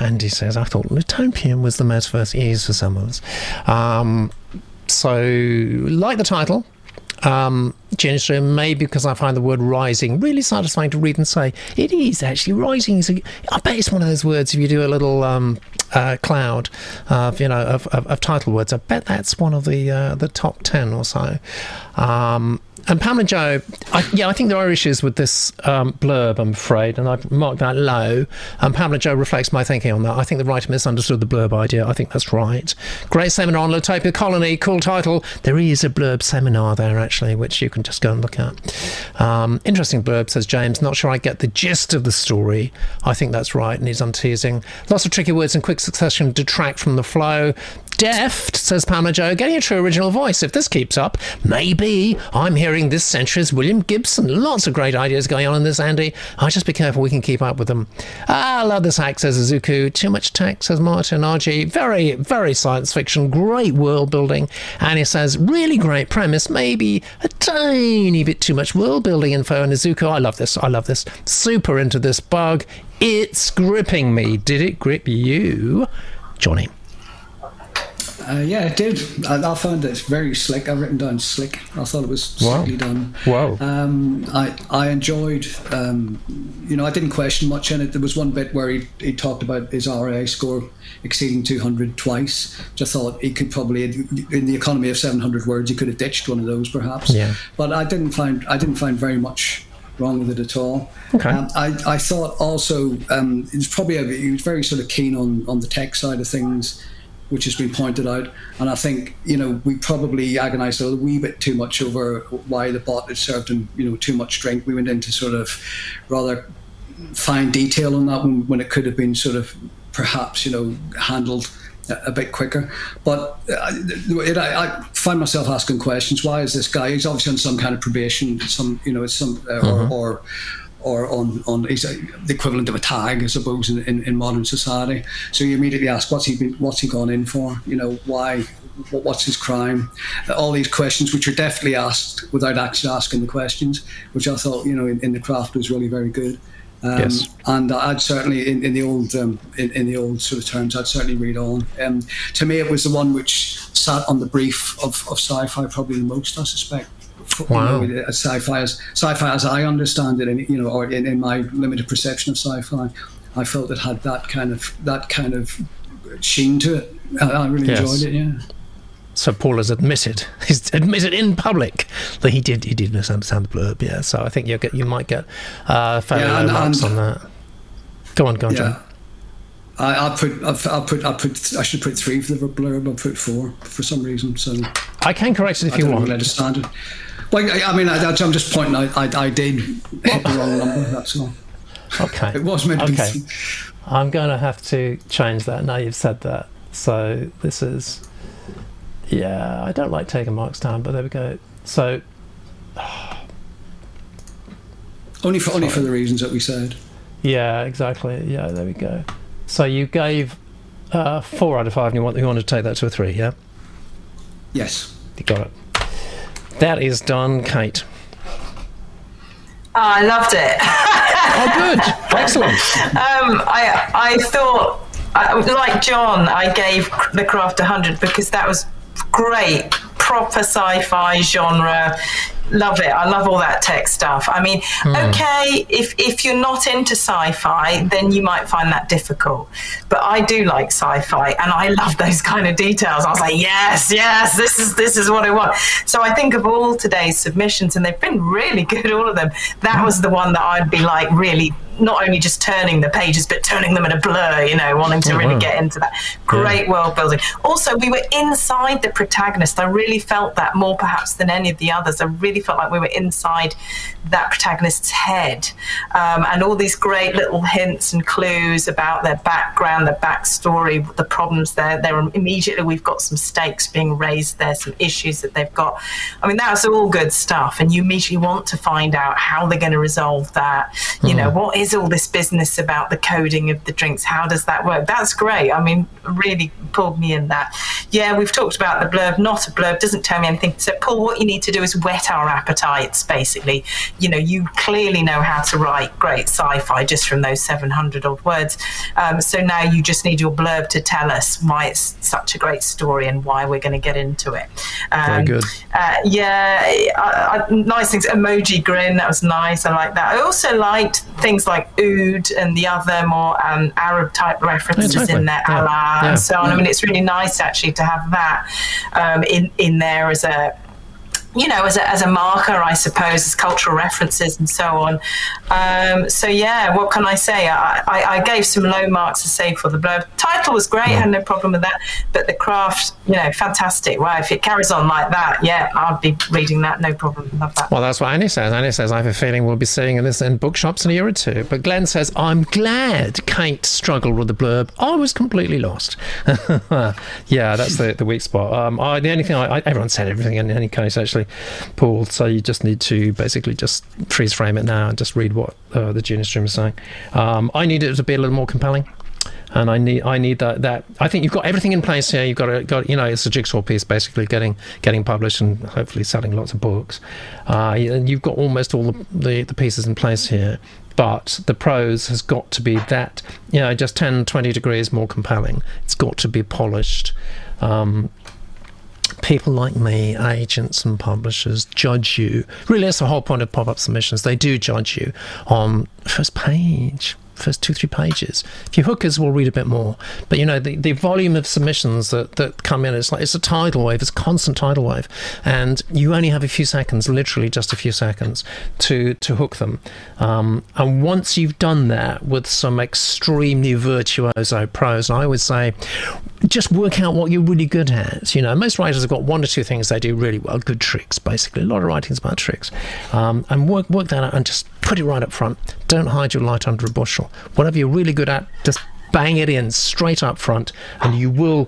Andy says, I thought Lutopian was the Metaverse is for some of us. So, like the title, Genius Room, maybe because I find the word rising really satisfying to read and say it is actually rising. So I bet it's one of those words, if you do a little cloud of title words, I bet that's one of the top 10 or so. And Pam and Joe, I think there are issues with this blurb, I'm afraid, and I've marked that low. And Pam and Joe reflects my thinking on that. I think the writer misunderstood the blurb idea. I think that's right. Great seminar on Lutopia Colony. Cool title. There is a blurb seminar there, actually, which you can just go and look at. Interesting blurb, says James. Not sure I get the gist of the story. I think that's right, and he's unteasing. Lots of tricky words in quick succession detract from the flow. Deft, says Pamela Joe, getting a true original voice. If this keeps up, maybe I'm hearing this century's William Gibson. Lots of great ideas going on in this, Andy. I'll just be careful we can keep up with them. Ah, love this hack, says Izuku. Too much tech, says Martin RG. Very, very science fiction. Great world building. Annie says, really great premise. Maybe a tiny bit too much world building info. And Izuku, I love this. Super into this bug. It's gripping me. Did it grip you, Johnny? Yeah, it did. I found that it's very slick. I've written down slick. I thought it was slickly done. Wow. I enjoyed, I didn't question much in it. There was one bit where he talked about his RA score exceeding 200 twice. Just thought he could probably, in the economy of 700 words, he could have ditched one of those perhaps. Yeah. But I didn't find very much wrong with it at all. Okay. I thought also, he was very sort of keen on the tech side of things, which has been pointed out, and I think we probably agonised a wee bit too much over why the bot had served him too much drink. We went into sort of rather fine detail on that one when it could have been sort of perhaps handled a bit quicker. But I find myself asking questions. Why is this guy? He's obviously on some kind of probation, or he's the equivalent of a tag, I suppose, in modern society. So you immediately ask, what's he gone in for? Why? What's his crime? All these questions, which are definitely asked without actually asking the questions, which I thought, in the craft was really very good. Yes. And I'd certainly, in the old sort of terms, I'd certainly read on. To me, it was the one which sat on the brief of sci-fi probably the most, I suspect. Wow. Sci-fi as I understand it, and or in my limited perception of sci-fi, I felt it had that kind of sheen to it. I really enjoyed it. Yeah. So Paul has admitted, in public that he did misunderstand the blurb. Yeah, so I think you might get fairly low marks on that. Go on, yeah. John. I should put 3 for the blurb. I'll put 4 for some reason. So I can correct it if you want. I understand it. Well, I'm just pointing out I did hit the wrong number. That's all. Okay. It was meant to be. Okay. I'm going to have to change that now you've said that. So this is. Yeah, I don't like taking marks down, but there we go. So only for the reasons that we said. Yeah, exactly. Yeah, there we go. So you gave 4 out of 5, and you want to take that to a 3, yeah? Yes. You got it. That is done, Kate. Oh, I loved it. Oh, good. Excellent. I thought, like John, I gave The Craft 100 because that was great, proper sci-fi genre. Love it. I love all that tech stuff. I mean, okay, if you're not into sci-fi, then you might find that difficult. But I do like sci-fi, and I love those kind of details. I was like, yes, this is what I want. So I think of all today's submissions, and they've been really good, all of them. That was the one that I'd be like, really, not only just turning the pages, but turning them in a blur, wanting to really get into that. Great world building. Also, we were inside the protagonist. I really felt that more perhaps than any of the others. I really felt like we were inside that protagonist's head. And all these great little hints and clues about their background, their backstory, the problems there. Immediately we've got some stakes being raised there, some issues that they've got. I mean, that's all good stuff. And you immediately want to find out how they're going to resolve that. You know, what is all this business about the coding of the drinks? How does that work? That's great. I mean, really pulled me in that. Yeah, we've talked about the blurb, not a blurb, doesn't tell me anything. So, Paul, what you need to do is whet our appetites, basically. You clearly know how to write great sci-fi just from those 700-odd words. So now you just need your blurb to tell us why it's such a great story and why we're going to get into it. Very good. Nice things. Emoji grin, that was nice. I like that. I also liked things like Oud and the other more Arab-type references in there, Allah and so on. I mean, it's really nice, actually, to have that in there as a... as a marker, I suppose, as cultural references and so on. What can I say? I gave some low marks to say for the blurb. Title was great, I had no problem with that. But the craft, fantastic. Wow, if it carries on like that, I'd be reading that, no problem. Love that. Well, that's what Annie says. Annie says, I have a feeling we'll be seeing this in bookshops in a year or two. But Glenn says, I'm glad Kate struggled with the blurb. I was completely lost. Yeah, that's the weak spot. Everyone said everything in any case, actually, Paul, so you just need to basically just freeze frame it now and just read what the junior streamer is saying. I need it to be a little more compelling, and I need that. I think you've got everything in place here. You've got it's a jigsaw piece basically getting published and hopefully selling lots of books. And you've got almost all the pieces in place here. But the prose has got to be that, just 10, 20 degrees more compelling. It's got to be polished. People like me, agents and publishers, judge you. Really, that's the whole point of pop-up submissions. They do judge you on first page, first 2-3 pages. If you're hookers, we'll read a bit more. But, the volume of submissions that come in, it's a tidal wave, it's a constant tidal wave. And you only have a few seconds, literally just a few seconds, to hook them. And once you've done that with some extremely virtuoso prose, and I would say, just work out what you're really good at. Most writers have got 1 or 2 things they do really well, good tricks, basically. A lot of writing is about tricks. And work that out and just put it right up front. Don't hide your light under a bushel. Whatever you're really good at, just bang it in straight up front, and you will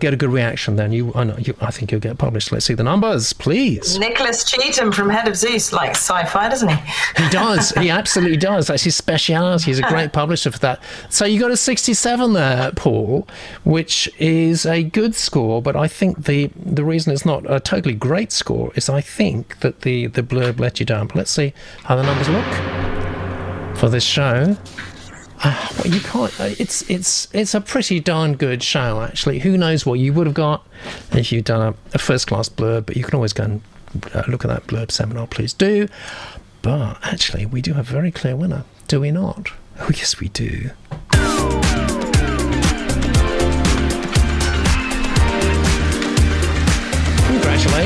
get a good reaction then. I think you'll get published. Let's see the numbers, please. Nicholas Cheatham from Head of Zeus likes sci-fi, doesn't he? He does. He absolutely does. That's his speciality. He's a great publisher for that. So you got a 67 there, Paul, which is a good score, but I think the reason it's not a totally great score is I think that the blurb let you down. But let's see how the numbers look for this show. You can't. It's a pretty darn good show, actually. Who knows what you would have got if you'd done a first-class blurb? But you can always go and look at that blurb seminar. Please do. But actually, we do have a very clear winner, do we not? Oh yes, we do.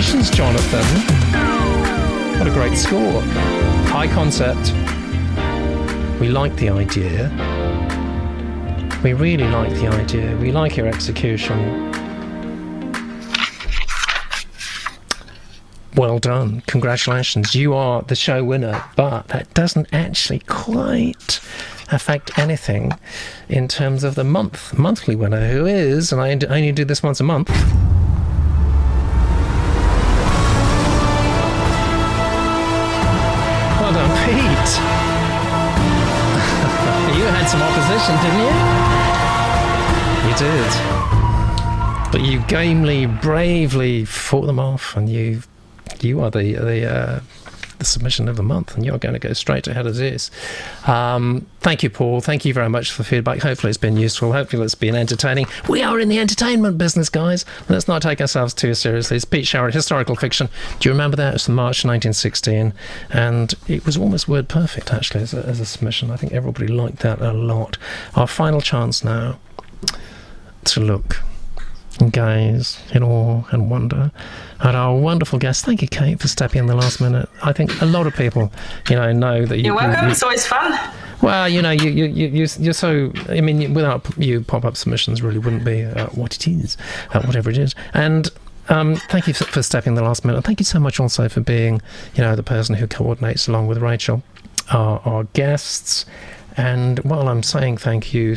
Congratulations, Jonathan. What a great score. High concept. We like the idea. We really like the idea. We like your execution. Well done. Congratulations. You are the show winner, but that doesn't actually quite affect anything in terms of the monthly winner, who is, and I only do this once a month, well done, Pete. You had some opposition, didn't you? You did, but you gamely, bravely fought them off, and you are the submission of the month, and you're going to go straight ahead as is. Thank you, Paul. Thank you very much for the feedback. Hopefully it's been useful. Hopefully it's been entertaining. We are in the entertainment business, guys. Let's not take ourselves too seriously. It's Pete Sherrard, historical fiction. Do you remember that? It was March 1916, and it was almost word perfect, actually, as a submission. I think everybody liked that a lot. Our final chance now to look, guys, in awe and wonder at our wonderful guest. Thank you, Kate, for stepping in the last minute. I think a lot of people, know that you... You're welcome. It's always fun. Well, you're so... I mean, without you, pop-up submissions really wouldn't be what it is, whatever it is. And... thank you for stepping in the last minute. Thank you so much also for being, the person who coordinates along with Rachel, our guests. And while I'm saying thank you,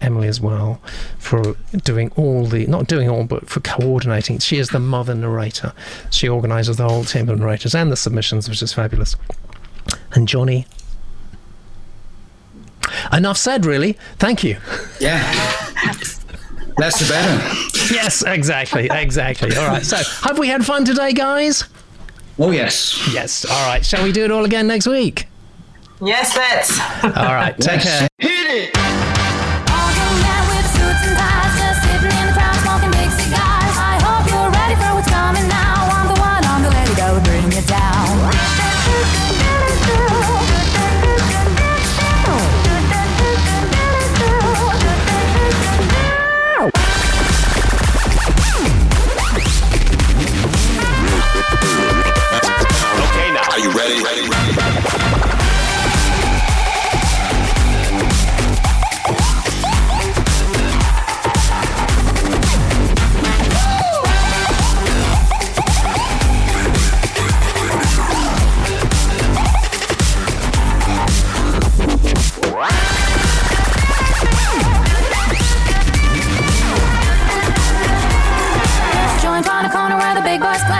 Emily, as well, for for coordinating. She is the mother narrator. She organises the whole team of narrators and the submissions, which is fabulous. And Johnny. Enough said, really. Thank you. Yeah. That's the better. Yes, exactly. All right. So, have we had fun today, guys? Oh, yes. Yes. All right. Shall we do it all again next week? Yes, let's. All right. Take care. Hit it. Big boss.